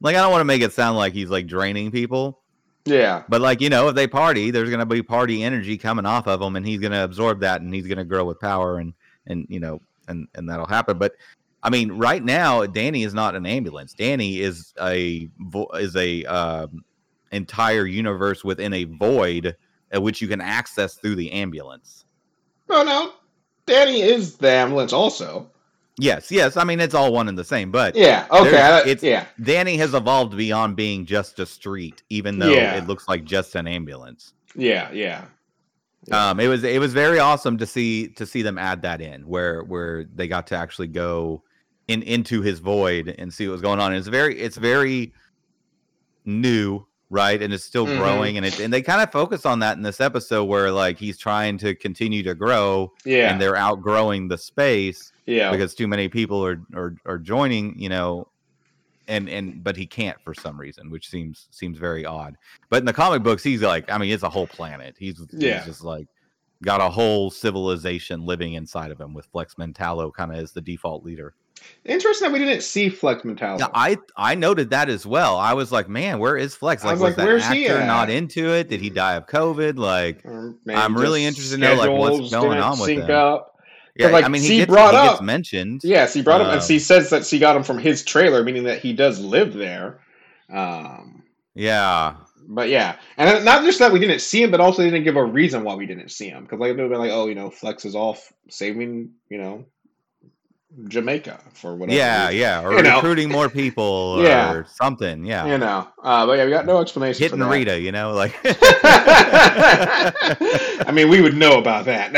Like I don't want to make it sound like he's like draining people. Yeah. But, like, you know, if they party, there's going to be party energy coming off of him, and he's going to absorb that, and he's going to grow with power, and, and you know, and, and that'll happen. But, I mean, right now, Danny is not an ambulance. Danny is a is a um, entire universe within a void at which you can access through the ambulance. No, no. Danny is the ambulance also. Yes, yes. I mean, it's all one and the same, but yeah, okay. It's, yeah, Danny has evolved beyond being just a street, even though yeah. it looks like just an ambulance. Yeah, yeah, yeah. Um, it was it was very awesome to see to see them add that in, where where they got to actually go in into his void and see what was going on. And it's very it's very new, right? And it's still mm-hmm. growing, and it and they kind of focus on that in this episode, where like he's trying to continue to grow, yeah, and they're outgrowing the space. Yeah, because too many people are, are are joining, you know, and and but he can't for some reason, which seems seems very odd. But in the comic books, he's like, I mean, it's a whole planet. He's, yeah. he's just like got a whole civilization living inside of him with Flex Mentallo kind of as the default leader. Interesting that we didn't see Flex Mentallo. Now, I I noted that as well. I was like, man, where is Flex? Like, I was, was like, that where's actor he at? Not into it? Did he die of COVID? Like, maybe I'm really interested to know like what's going on with him. Up. Yeah, like, I mean, he, gets, brought he up, gets mentioned. Yes, he brought um, him, and she says that she got him from his trailer, meaning that he does live there. Um, yeah. But yeah, and not just that we didn't see him, but also they didn't give a reason why we didn't see him. Because like, they would be like, oh, you know, Flex is off saving, you know, Jamaica for whatever. Yeah, reason. yeah, or you recruiting know. more people yeah. or something, yeah. You know, uh, but yeah, we got no explanation Hitting for that. Rita, you know, like. I mean, we would know about that.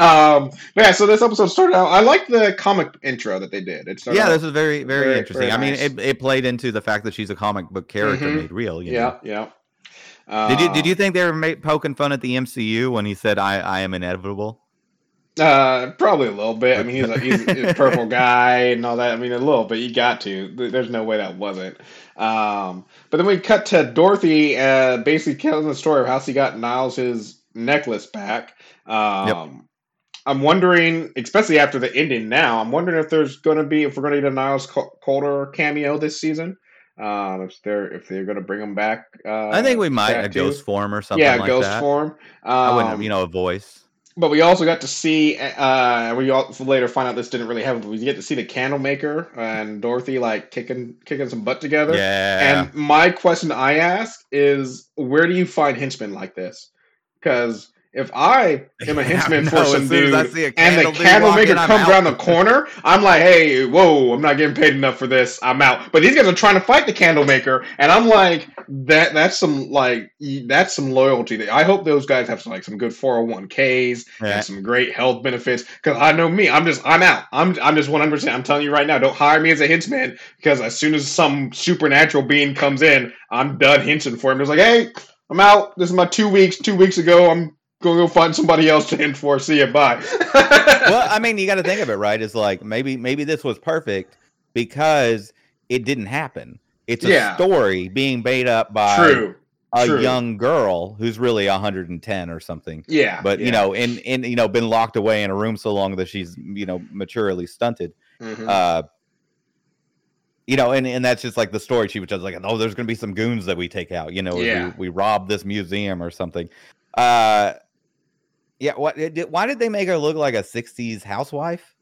um, but yeah, so this episode started out, I like the comic intro that they did. It yeah, out, this is very, very, very interesting. Very nice. I mean, it, it played into the fact that she's a comic book character mm-hmm. made real, you yeah, know? yeah. Uh, did you Did you think they were make, poking fun at the M C U when he said, I, I am inevitable? Uh, probably a little bit. I mean, he's a, he's a purple guy and all that. I mean, a little bit. You got to. There's no way that wasn't. Um, but then we cut to Dorothy uh, basically telling the story of how she got Niles his necklace back. Um, yep. I'm wondering, especially after the ending now, I'm wondering if there's going to be, if we're going to get a Niles Calder cameo this season. Um, if they're if they're gonna bring him back, uh, I think we might a too. ghost form or something. Yeah, like ghost that. form. Um, I wouldn't have, you know, a voice. But we also got to see, uh, we all later find out this didn't really happen, but we get to see the candle maker and Dorothy like kicking kicking some butt together. Yeah. And my question I ask is, where do you find henchmen like this? Because if I am a henchman yeah, for no, some dude and the candle maker comes out. around the corner, I'm like, hey, whoa, I'm not getting paid enough for this. I'm out. But these guys are trying to fight the candle maker, and I'm like, that that's some like that's some loyalty. I hope those guys have some, like some good four oh one k's yeah. and some great health benefits, because I know me, I'm just I'm out. I'm I'm just one hundred percent. I'm telling you right now, don't hire me as a henchman, because as soon as some supernatural being comes in, I'm done henching for him. It's like, hey, I'm out. This is my two weeks. Two weeks ago, I'm gonna go find somebody else to hench for. See you. Bye. Well, I mean, you got to think of it, right? It's like maybe maybe this was perfect because it didn't happen. It's a yeah. story being made up by True. a True. young girl who's really one hundred ten or something. Yeah. But, yeah. you know, in, in, you know, been locked away in a room so long that she's, you know, maturely stunted. Mm-hmm. Uh, you know, and, and that's just like the story. She was just like, oh, there's going to be some goons that we take out. You know, yeah. we, we rob this museum or something. Uh, yeah. What, did, why did they make her look like a sixties housewife?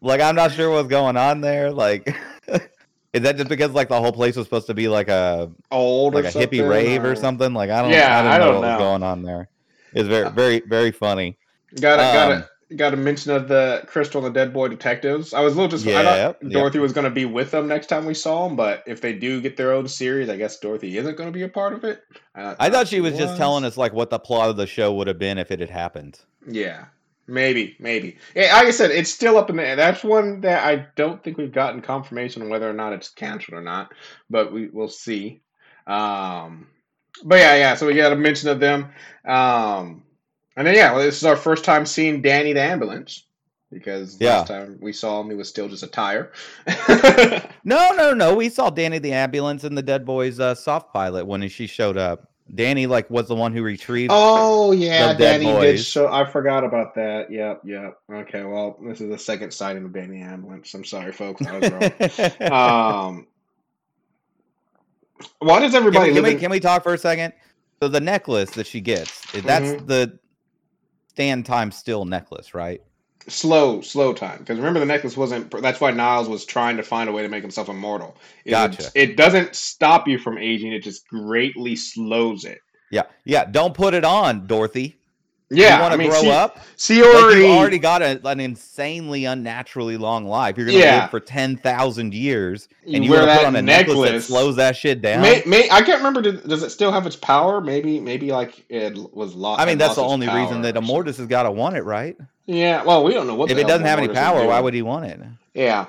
Like, I'm not sure what's going on there. Like... Is that just because like the whole place was supposed to be like a old, like a hippie rave or, or something? Like I don't, yeah, I don't, I don't know, know what's going on there. It's very, very, very funny. Got to, um, got to, got to mention of the Crystal and the Dead Boy detectives. I was a little just, yeah, I thought yep, Dorothy yep. was going to be with them next time we saw them, but if they do get their own series, I guess Dorothy isn't going to be a part of it. I, I thought she was, was just telling us like what the plot of the show would have been if it had happened. Yeah. Maybe, maybe. Yeah, like I said, it's still up in the air. That's one that I don't think we've gotten confirmation on whether or not it's canceled or not, but we will see. Um, but yeah, yeah. So we got a mention of them. Um, And then, yeah, well, this is our first time seeing Danny the ambulance, because yeah. last time we saw him, he was still just a tire. no, no, no. We saw Danny the ambulance in the Dead Boys uh, soft pilot when she showed up. Danny, like, was the one who retrieved. Oh yeah, the Danny Dead Boys. did show. I forgot about that. Yep, yep. Okay, well, this is the second sighting of Danny the ambulance. I'm sorry, folks. I was wrong. um, why does everybody? Can we, can, we, can we talk for a second? So the necklace that she gets—that's mm-hmm. the stand time still necklace, right? Slow, slow time. Because remember, the necklace wasn't. That's why Niles was trying to find a way to make himself immortal. It, gotcha. It doesn't stop you from aging. It just greatly slows it. Yeah, yeah. Don't put it on, Dorothy. Yeah, you want to I mean, grow she, up? She already like you already got a, an insanely unnaturally long life. You're gonna yeah. live for ten thousand years, and you, you wear that put on a necklace. necklace that slows that shit down. May, may, I can't remember. Does it still have its power? Maybe, maybe like it was lost. I mean, that's the only reason that Immortus has got to want it, right? Yeah. Well, we don't know what. If the it doesn't have any power, why would he want it? Yeah.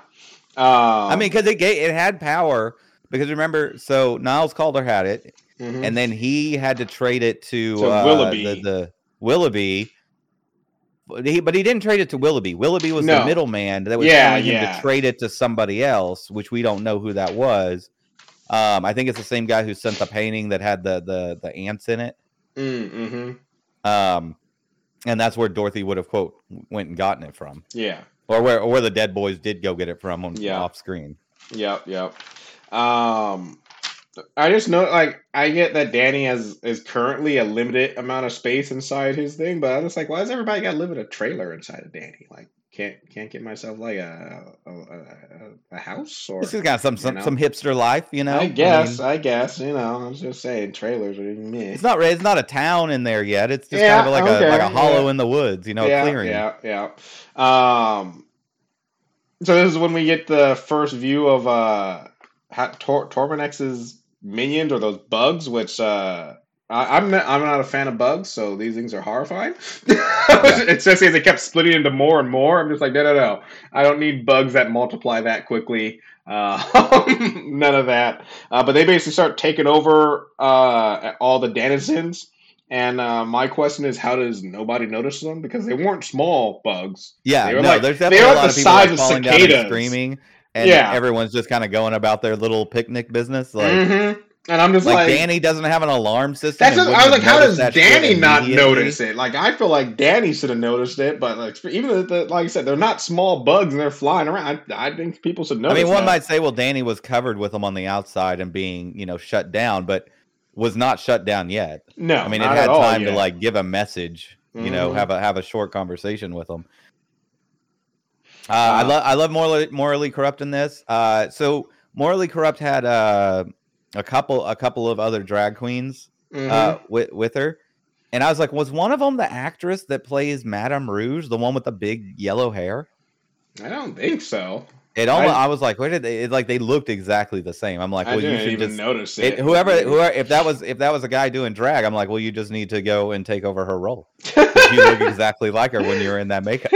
Uh, I mean, because it it had power. Because remember, so Niles Calder had it, mm-hmm. and then he had to trade it to, to uh, Willoughby. The, the, Willoughby, but he, but he didn't trade it to Willoughby. Willoughby was no. the middleman that was yeah, telling yeah. him to trade it to somebody else, which we don't know who that was. Um, I think it's the same guy who sent the painting that had the the, the ants in it. Mm-hmm. Um, and that's where Dorothy would have, quote, went and gotten it from. Yeah. Or where or where the Dead Boys did go get it from on yeah. off screen. Yep, yep. Um... I just know, like, I get that Danny has is currently a limited amount of space inside his thing, but I'm just like, why does everybody got to live in a trailer inside of Danny? Like, can't can't get myself like a a, a, a house or this has got some some, some hipster life, you know? I guess, I, mean, I guess, you know. I'm just saying, trailers are meh. It's not it's not a town in there yet. It's just yeah, kind of like okay, a like a hollow yeah. in the woods, you know, yeah, clearing. Yeah, yeah. Um. So this is when we get the first view of uh Tor- Torben X's minions or those bugs, which uh I, I'm not, I'm not a fan of bugs, so these things are horrifying. It's just as they kept splitting into more and more. I'm just like, no, no, no. I don't need bugs that multiply that quickly. Uh, none of that. Uh, but they basically start taking over uh, all the denizens. And uh, my question is, how does nobody notice them? Because they weren't small bugs. Yeah, they were no, like, there's definitely they were a lot the of people size like falling of cicadas. Down and screaming. And yeah. everyone's just kind of going about their little picnic business. Like, mm-hmm. And I'm just like, like... Danny doesn't have an alarm system. That's just, I was like, how does Danny not notice it? Like, I feel like Danny should have noticed it. But like, even the, like I said, they're not small bugs and they're flying around. I, I think people should notice I mean, one that. might say, well, Danny was covered with them on the outside and being, you know, shut down. But was not shut down yet. No, I mean, it had time to, like, give a message, you mm-hmm. know, have a have a short conversation with them. Uh, uh, I love I love morally, morally corrupt in this. Uh, so Morally Corrupt had uh, a couple a couple of other drag queens mm-hmm. uh, with with her, and I was like, was one of them the actress that plays Madame Rouge, the one with the big yellow hair? I don't think so. It almost, I, I was like, where did they? It, like they looked exactly the same. I'm like, well, I didn't you should even just notice it. it whoever, whoever, if that was if that was a guy doing drag, I'm like, well, you just need to go and take over her role. You look exactly like her when you were in that makeup.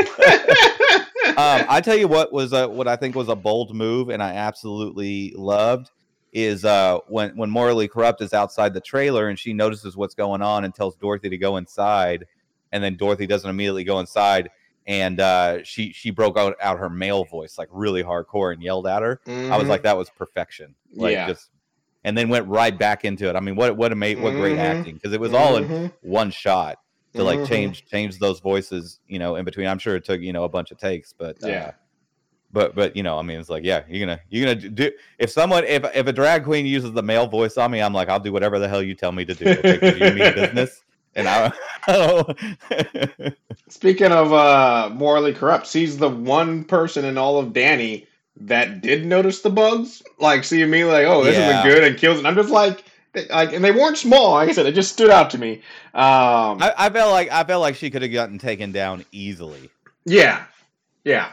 Um, I tell you what was a, what I think was a bold move, and I absolutely loved is uh, when when Morally Corrupt is outside the trailer and she notices what's going on and tells Dorothy to go inside, and then Dorothy doesn't immediately go inside, and uh, she she broke out, out her male voice like really hardcore and yelled at her. Mm-hmm. I was like, that was perfection, like yeah. just, and then went right back into it. I mean, what what a mate, what mm-hmm. great acting, because it was all mm-hmm. in one shot. To like mm-hmm. change change those voices, you know, in between. I'm sure it took, you know, a bunch of takes, but yeah, uh, but but you know, I mean, it's like, yeah, you're gonna you're gonna do if someone if if a drag queen uses the male voice on me, I'm like, I'll do whatever the hell you tell me to do. We'll take care of your mean business, and I. Oh. Speaking of uh, Morally Corrupt, she's the one person in all of Danny that did notice the bugs. Like, see me, like, oh, this yeah. is a good and kills, and I'm just like. Like and they weren't small. Like I said, it just stood out to me. Um, I, I felt like I felt like she could have gotten taken down easily. Yeah, yeah.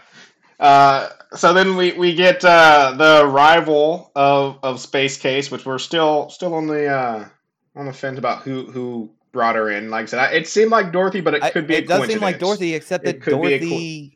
Uh, so then we we get uh, the rival of, of Space Case, which we're still still on the uh, on the fence about who, who brought her in. Like I said, I, it seemed like Dorothy, but it could I, be. It a does coincidence. seem like Dorothy, except that it Dorothy.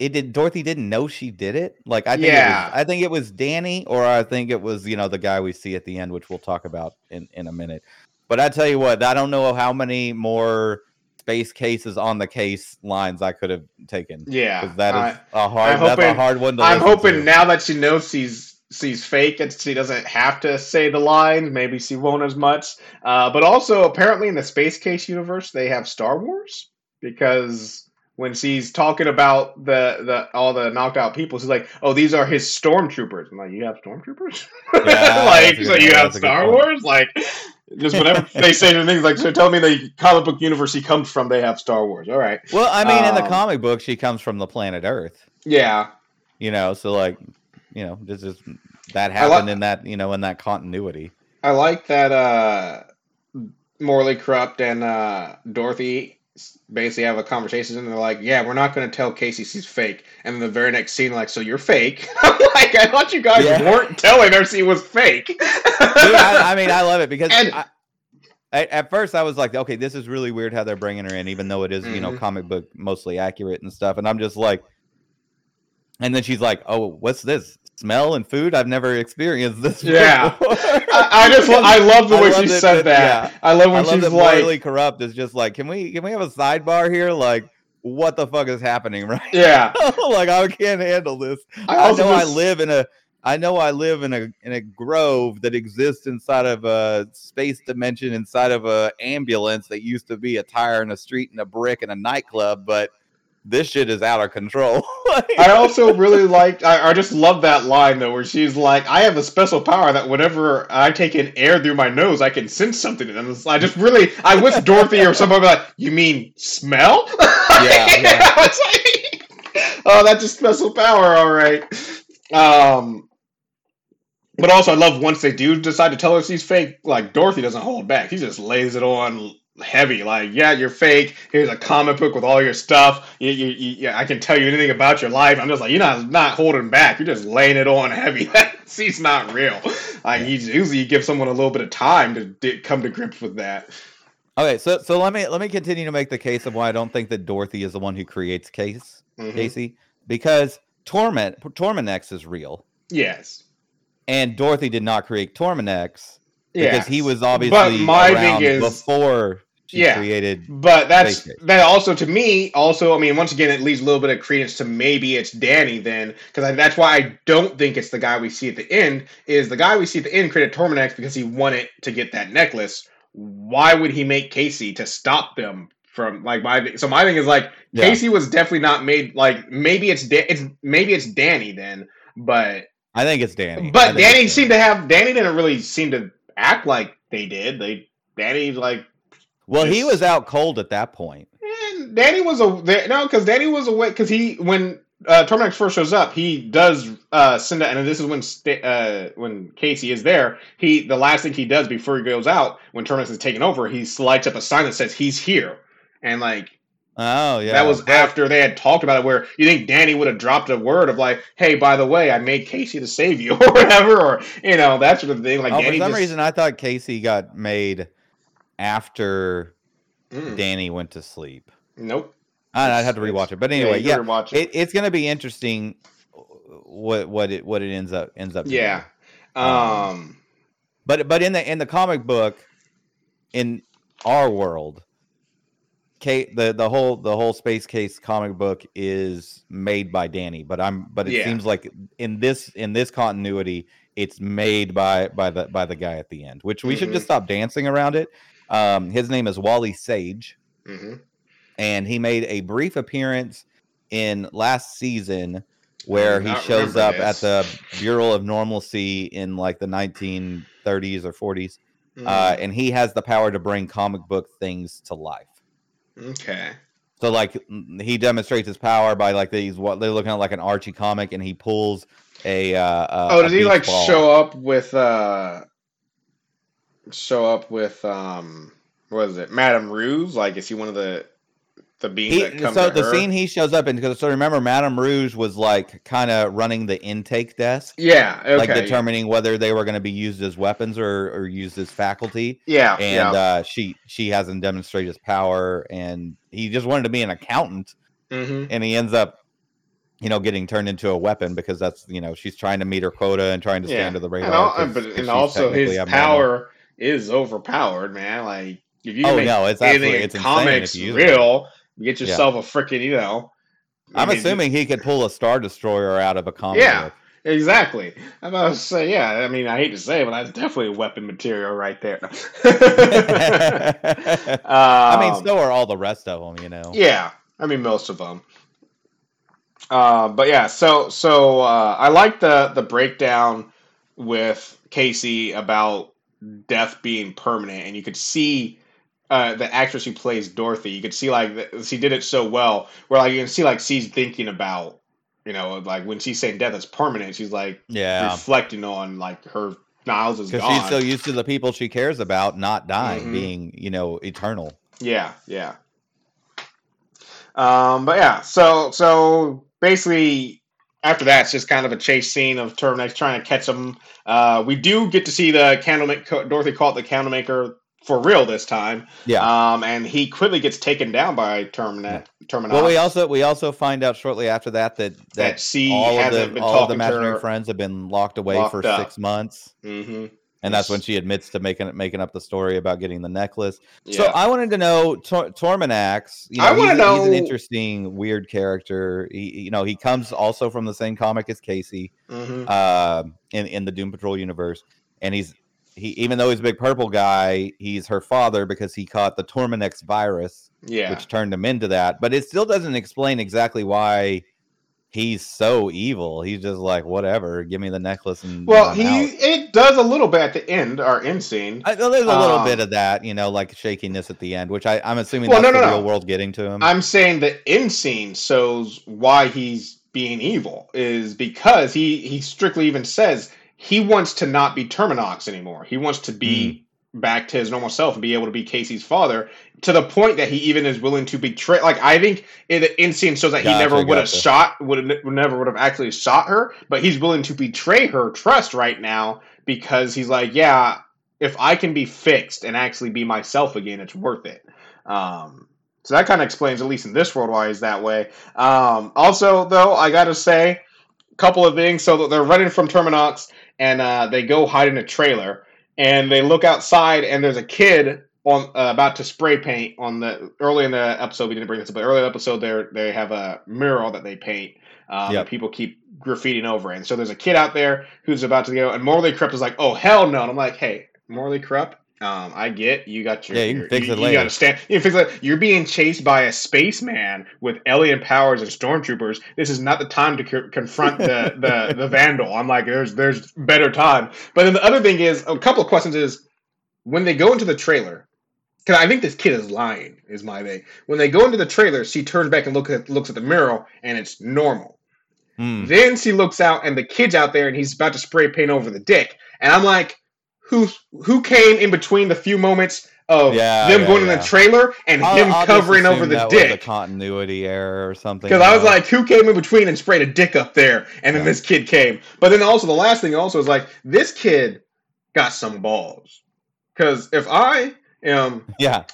It did. Dorothy didn't know she did it. Like I think, yeah. it was, I think it was Danny, or I think it was you know the guy we see at the end, which we'll talk about in, in a minute. But I tell you what, I don't know how many more Space Case is on the case lines I could have taken. Yeah. That I, is a hard, hoping, that's a hard one to I'm hoping to. Now that she knows she's, she's fake and she doesn't have to say the lines, maybe she won't as much. Uh, but also, apparently in the Space Case universe, they have Star Wars, because when she's talking about the, the all the knocked out people, she's like, "Oh, these are his stormtroopers." I'm like, "You have stormtroopers? Yeah, like, so you have Star Wars? Like, just whatever they say to things like, so tell me the comic book universe she comes from, they have Star Wars. All right. Well, I mean, um, in the comic book, she comes from the planet Earth. Yeah. You know, so like, you know, this is that happened like, in that, you know, in that continuity. I like that uh, Morally Corrupt and uh, Dorothy basically have a conversation and they're like, yeah, we're not going to tell Casey she's fake. And then the very next scene, like, so you're fake. I'm like, I thought you guys yeah. weren't telling her she was fake. Dude, I, I mean, I love it because and, I, I, at first I was like, okay, this is really weird how they're bringing her in, even though it is, mm-hmm. you know, comic book mostly accurate and stuff. And I'm just like, and then she's like, oh, what's this? Smell and food? I've never experienced this before. Yeah. I, I just I love the way she that, said that. Yeah. I love when I love she's that like Morally Corrupt is just like, can we can we have a sidebar here? Like, what the fuck is happening right yeah. now? Like, I can't handle this. I, I know just... I live in a I know I live in a in a grove that exists inside of a space dimension, inside of a ambulance that used to be a tire and a street and a brick and a nightclub, but this shit is out of control. I also really liked, I, I just love that line, though, where she's like, I have a special power that whenever I take in air through my nose, I can sense something. And I just really, I wish Dorothy or somebody would be like, you mean smell? Yeah. yeah. I was like, oh, that's a special power, all right. Um, but also, I love once they do decide to tell her she's fake, like, Dorothy doesn't hold back. She just lays it on heavy, like, yeah, you're fake, here's a comic book with all your stuff, you, you, you, yeah, I can tell you anything about your life. I'm just like, you're not, not holding back, you're just laying it on heavy. She's not real. Like, you usually you give someone a little bit of time to d- come to grips with that. Okay, so so let me let me continue to make the case of why I don't think that Dorothy is the one who creates Case, mm-hmm. Casey, because Torment, Torben X is real. Yes. And Dorothy did not create Torben X, because yes. he was obviously my around thing is, before she yeah, created. But that's that also to me. Also, I mean, once again, it leaves a little bit of credence to maybe it's Danny then, because that's why I don't think it's the guy we see at the end. Is the guy we see at the end created Torben X because he wanted to get that necklace? Why would he make Casey to stop them from like my? So my thing is like yeah. Casey was definitely not made. Like maybe it's da- it's maybe it's Danny then, but I think it's Danny. But Danny seemed Danny. to have Danny didn't really seem to. act like they did. They Danny like well just, he was out cold at that point. And Danny was a no because Danny was away because he when uh, Torben X first shows up he does uh, send out and this is when uh, when Casey is there he the last thing he does before he goes out when Torben X is taken over he lights up a sign that says he's here and like. Oh yeah, that was after they had talked about it. Where you think Danny would have dropped a word of like, "Hey, by the way, I made Casey to save you," or whatever, or you know that sort of thing. Like, oh, Danny for some just... reason, I thought Casey got made after mm. Danny went to sleep. Nope, I, I'd have to rewatch it. But anyway, yeah, yeah it. It, it's going to be interesting what what it what it ends up ends up. Yeah, um, um, but but in the in the comic book, in our world. Kate, the the whole the whole Space Case comic book is made by Danny, but I'm but it yeah. seems like in this in this continuity it's made by by the by the guy at the end, which we mm-hmm. should just stop dancing around it. Um, his name is Wally Sage, mm-hmm. and he made a brief appearance in last season where he shows up this. at the Bureau of Normalcy in like the nineteen thirties or forties, mm-hmm. uh, and he has the power to bring comic book things to life. Okay. So, like, he demonstrates his power by, like, these, what they're looking at, like, an Archie comic, and he pulls a. Uh, a oh, does he, like, ball. show up with. Uh, show up with. um, What is it? Madame Rouge? Like, is he one of the the beings he, that comes So, to the her? Scene he shows up in. Because, so remember, Madame Rouge was, like, kind of running the intake desk. Yeah. Okay. Like, determining whether they were going to be used as weapons or, or used as faculty. Yeah. And yeah. Uh, she, she hasn't demonstrated his power. And he just wanted to be an accountant. Mm-hmm. And he ends up, you know, getting turned into a weapon because that's, you know, she's trying to meet her quota and trying to stay yeah. under the radar. And, all, cause, but, cause and also his power is overpowered, man. Like, If you oh, make no, it's anything it's comics you real, you get yourself yeah. a freaking, you know. I'm I mean, assuming he could pull a Star Destroyer out of a comic. Yeah, book. Exactly. I'm about to say, yeah, I mean, I hate to say it, but that's definitely weapon material right there. um, I mean, so are all the rest of them, you know. Yeah, I mean, most of them. Uh, but yeah, so so uh, I like the, the breakdown with Casey about death being permanent, and you could see... Uh, the actress who plays Dorothy, you could see like she did it so well. Where like you can see like she's thinking about, you know, like when she's saying death is permanent, she's like yeah. reflecting on like her Niles is gone. Because she's so used to the people she cares about not dying, mm-hmm. being, you know, eternal. Yeah, yeah. Um, but yeah, so so basically after that, it's just kind of a chase scene of Torben X trying to catch him. Uh, we do get to see the candlemaker. Dorothy called the candlemaker. For real this time, yeah. Um, and he quickly gets taken down by Terminat. Terminat. Well, we also we also find out shortly after that that that, that she all of the, been all of the imaginary friends have been locked away locked for up. six months, mm-hmm. and that's when she admits to making making up the story about getting the necklace. Yeah. So I wanted to know Tor- Torben X. You know, I want to know. He's an interesting, weird character. He, you know, he comes also from the same comic as Casey, mm-hmm. uh, in in the Doom Patrol universe, and he's. He, even though he's a big purple guy, he's her father because he caught the Torben X virus, yeah. which turned him into that. But it still doesn't explain exactly why he's so evil. He's just like, whatever, give me the necklace. And well, he out. It does a little bit at the end, our end scene. I, there's a um, little bit of that, you know, like shakiness at the end, which I, I'm assuming well, that's no, no, the no. real world getting to him. I'm saying the end scene shows why he's being evil is because he, he strictly even says... He wants to not be Terminox anymore. He wants to be mm. back to his normal self and be able to be Casey's father to the point that he even is willing to betray. Like, I think the end scene shows that gotcha, he never would gotcha. have shot, would never would have actually shot her, but he's willing to betray her trust right now because he's like, yeah, if I can be fixed and actually be myself again, it's worth it. Um, so that kind of explains, at least in this world, why he's that way. Um, also, though, I got to say a couple of things. So they're running from Terminox. And uh, they go hide in a trailer, and they look outside, and there's a kid on uh, about to spray paint on the early in the episode. We didn't bring this up, but early in the episode, they they have a mural that they paint. Um, yep. that people keep graffitiing over, and so there's a kid out there who's about to go. And Morally Corrupt is like, "Oh hell no!" And I'm like, "Hey, Morally Corrupt, um, I get you got your yeah, you can your, fix you, it you later. Gotta stand, you fix it. You're being chased by a spaceman with alien powers and stormtroopers. This is not the time to co- confront the, the the vandal." I'm like, there's there's better time. But then the other thing is, a couple of questions is when they go into the trailer, because I think this kid is lying. Is my thing. When they go into the trailer, she turns back and look at looks at the mural, and it's normal. Mm. Then she looks out, and the kid's out there, and he's about to spray paint over the dick, and I'm like. Who who came in between the few moments of yeah, them yeah, going yeah. in the trailer and I'll, him I'll covering over the that dick? Was a continuity error or something. Because I was like, who came in between and sprayed a dick up there? And then yeah. this kid came. But then also the last thing also is like, this kid got some balls. Because if I am yeah.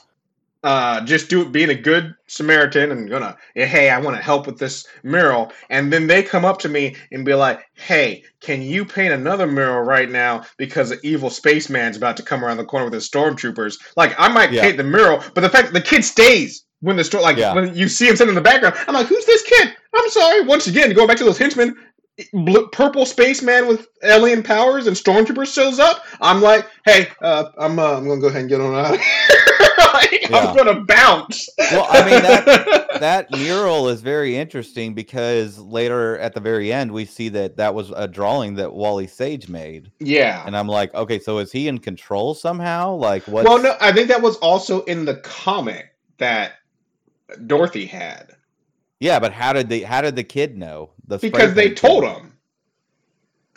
uh, just do being a good Samaritan and gonna hey, I want to help with this mural, and then they come up to me and be like, hey, can you paint another mural right now because the evil spaceman's about to come around the corner with his stormtroopers? Like, I might yeah. paint the mural, but the fact that the kid stays when the store, like yeah. when you see him sitting in the background, I'm like, who's this kid? I'm sorry, once again, going back to those henchmen, blue, purple spaceman with alien powers and stormtroopers shows up. I'm like, hey, uh, I'm uh, I'm gonna go ahead and get on out of here. Like, yeah. I'm gonna bounce. Well, I mean that that mural is very interesting because later at the very end we see that that was a drawing that Wally Sage made. Yeah, and I'm like, okay, so is he in control somehow? Like, what? Well, no, I think that was also in the comic that Dorothy had. Yeah, but how did the how did the kid know? The because they told him. him.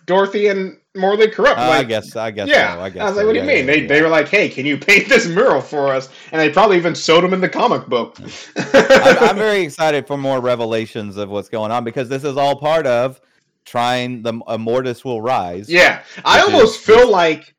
Dorothy and Morally Corrupt. Uh, like, I guess. I guess. Yeah. So, I, guess I was like, so. "What do you yeah, mean?" Yeah, they yeah. they were like, "Hey, can you paint this mural for us?" And they probably even showed them in the comic book. I'm, I'm very excited for more revelations of what's going on because this is all part of trying the a Mortis will rise. Yeah, I almost is, feel like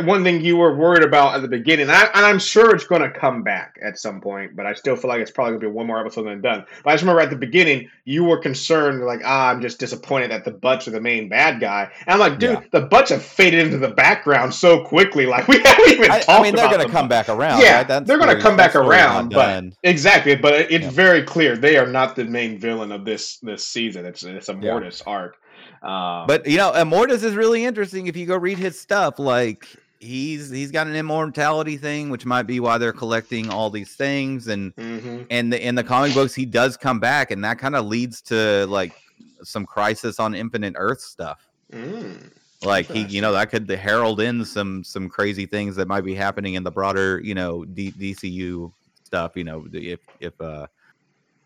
one thing you were worried about at the beginning, and I, I'm sure it's going to come back at some point, but I still feel like it's probably going to be one more episode than done. But I just remember at the beginning, you were concerned, like, ah, I'm just disappointed that the Butts are the main bad guy. And I'm like, dude, yeah. the Butts have faded into the background so quickly. Like, we haven't even I, talked about I mean, they're going to come back around. Yeah, right? That's they're going to come back around. But exactly, but it, it's yeah. very clear they are not the main villain of this this season. It's, it's a Mortis yeah. arc. Um, but you know, Immortus is really interesting. If you go read his stuff, like he's he's got an immortality thing, which might be why they're collecting all these things. And mm-hmm. and the, in the comic books, he does come back, and that kind of leads to like some Crisis on Infinite Earth stuff. Mm. Like he, you know, that could herald in some some crazy things that might be happening in the broader, you know, D C U stuff. You know, if if uh,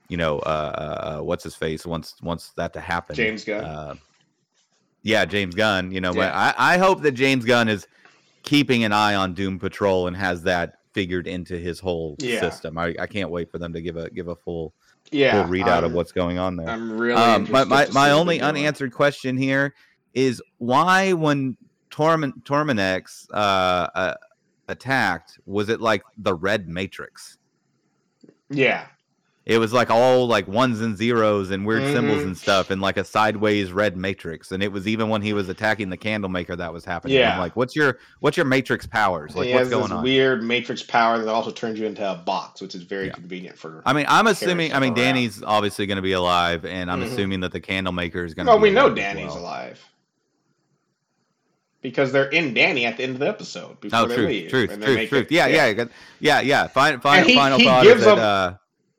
you know, uh, uh, what's his face wants wants that to happen, James Gunn. Uh, Yeah, James Gunn, you know, yeah. but I, I hope that James Gunn is keeping an eye on Doom Patrol and has that figured into his whole yeah. system. I, I can't wait for them to give a give a full, yeah, full readout I'm, of what's going on there. I'm really um, my my, my only unanswered question here is why when Torben, Torben X uh, uh, attacked, was it like the Red Matrix? Yeah. It was like all like ones and zeros and weird mm-hmm. symbols and stuff and like a sideways red matrix. And it was even when he was attacking the candle maker that was happening. Yeah. I'm like, what's your what's your matrix powers? Like, he what's has going this on? Weird matrix power that also turns you into a box, which is very yeah. convenient for. I mean, I'm assuming. I mean, Danny's around. Obviously going to be alive, and I'm mm-hmm. assuming that the candle maker is going to. Well, be we know Danny's well. alive. Because they're in Danny at the end of the episode. Before oh, they truth, leave, truth, truth, truth. It, yeah, yeah, yeah, yeah, yeah. Final, final, he, final he thought is that. Uh,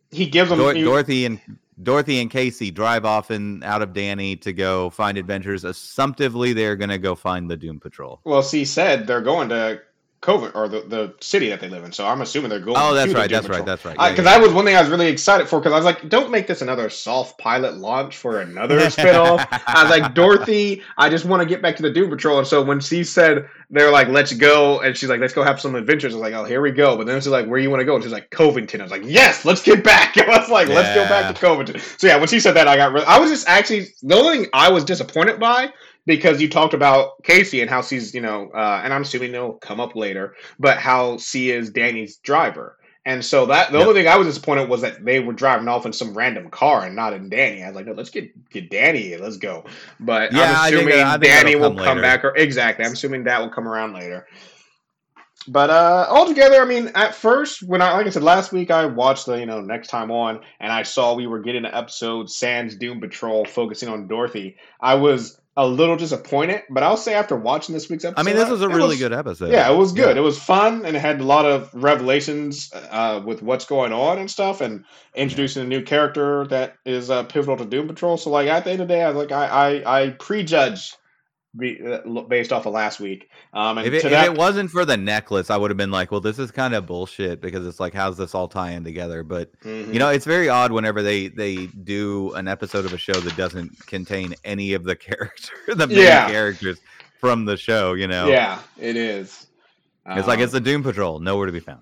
He gives them Dor- new- Dorothy and Dorothy and Casey drive off and out of Danny to go find adventures. Assumptively, they're going to go find the Doom Patrol. Well, she said they're going to Covent or the, the city that they live in. So I'm assuming they're going. Oh, that's to right. The Doom that's Patrol. right. That's right. Because yeah, yeah, that yeah. was one thing I was really excited for. Because I was like, don't make this another soft pilot launch for another spinoff. I was like, Dorothy, I just want to get back to the Doom Patrol. And so when she said they're like, let's go, and she's like, let's go have some adventures. I was like, oh, here we go. But then she's like, where you want to go? And she's like, Coventon. I was like, yes, let's get back. And I was like, yeah. let's go back to Coventon. So yeah, when she said that, I got. Re- I was just actually the only thing I was disappointed by. Because you talked about Casey and how she's, you know, uh, and I'm assuming it'll come up later, but how she is Danny's driver. And so that the yep. only thing I was disappointed was that they were driving off in some random car and not in Danny. I was like, no, let's get get Danny here. Let's go. But yeah, I'm assuming that, Danny come will later. come back. Or, exactly. I'm assuming that will come around later. But uh, altogether, I mean, at first, when I, like I said, last week I watched the, you know, next time on, and I saw we were getting an episode, Sans Doom Patrol, focusing on Dorothy. I was a little disappointed, but I'll say after watching this week's episode, I mean, this was a really was, good episode. Yeah, it was good. Yeah. It was fun, and it had a lot of revelations uh, with what's going on and stuff, and introducing yeah. a new character that is uh, pivotal to Doom Patrol. So, like, at the end of the day, I was like, I, I, I prejudge Be, uh, based off of last week. Um, and if, it, to that, if it wasn't for the necklace, I would have been like, well, this is kind of bullshit because it's like, how's this all tie in together? But, mm-hmm. you know, it's very odd whenever they, they do an episode of a show that doesn't contain any of the character, the main yeah. characters from the show, you know? Yeah, it is. It's um, like, it's the Doom Patrol. Nowhere to be found.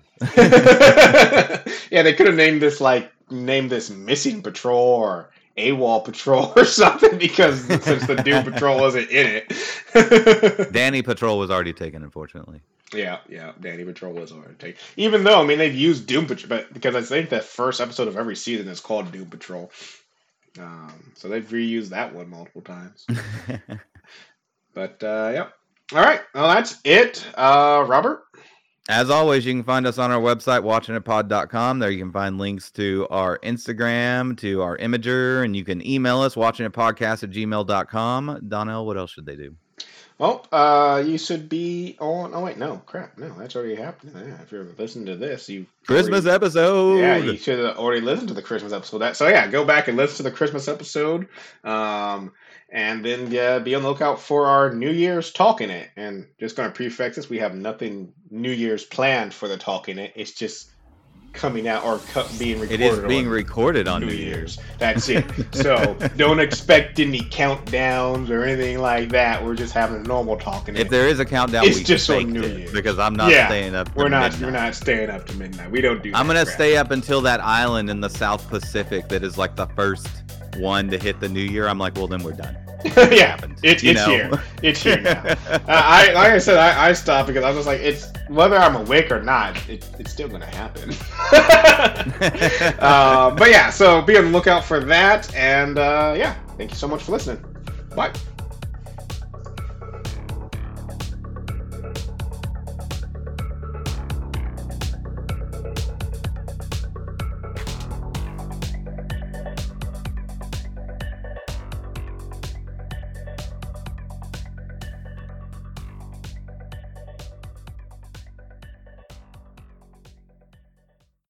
Yeah, they could have named this, like, named this Missing Patrol or AWOL Patrol or something, because since the Doom Patrol wasn't in it. Danny Patrol was already taken, unfortunately. Yeah, yeah, Danny Patrol was already taken. Even though, I mean, they've used Doom Patrol, but because I think the first episode of every season is called Doom Patrol. Um, so they've reused that one multiple times. But, uh, yeah. All right, well, that's it. Uh, Robert? As always, you can find us on our website, watching it pod dot com. There you can find links to our Instagram, to our Imager, and you can email us, watching it podcast at gmail dot com. Donnell, what else should they do? Well, uh, you should be on... Oh, wait, no, crap. No, that's already happened. Yeah, if you're listening to this, you... Christmas already, episode! Yeah, you should have already listened to the Christmas episode. That, so, yeah, go back and listen to the Christmas episode. Um... And then yeah, be on the lookout for our New Year's Talking It. And just going to preface this, we have nothing New Year's planned for the Talking It. It's just coming out or co- being recorded. It is being on recorded on New, New Year's. Year's. That's it. So don't expect any countdowns or anything like that. We're just having a normal Talking It. If there is a countdown, it's we just on New Year's. Because I'm not yeah, staying up to we're not, midnight. We're not staying up to midnight. We don't do I'm going to stay up until that island in the South Pacific that is like the first one to hit the new year. I'm like, well, then we're done. yeah, it, it's know? here. It's here now. uh, I like I said, I, I stopped because I was just like, it's whether I'm awake or not, it, it's still gonna happen. uh, but yeah, so be on the lookout for that. And uh, yeah, thank you so much for listening. Bye.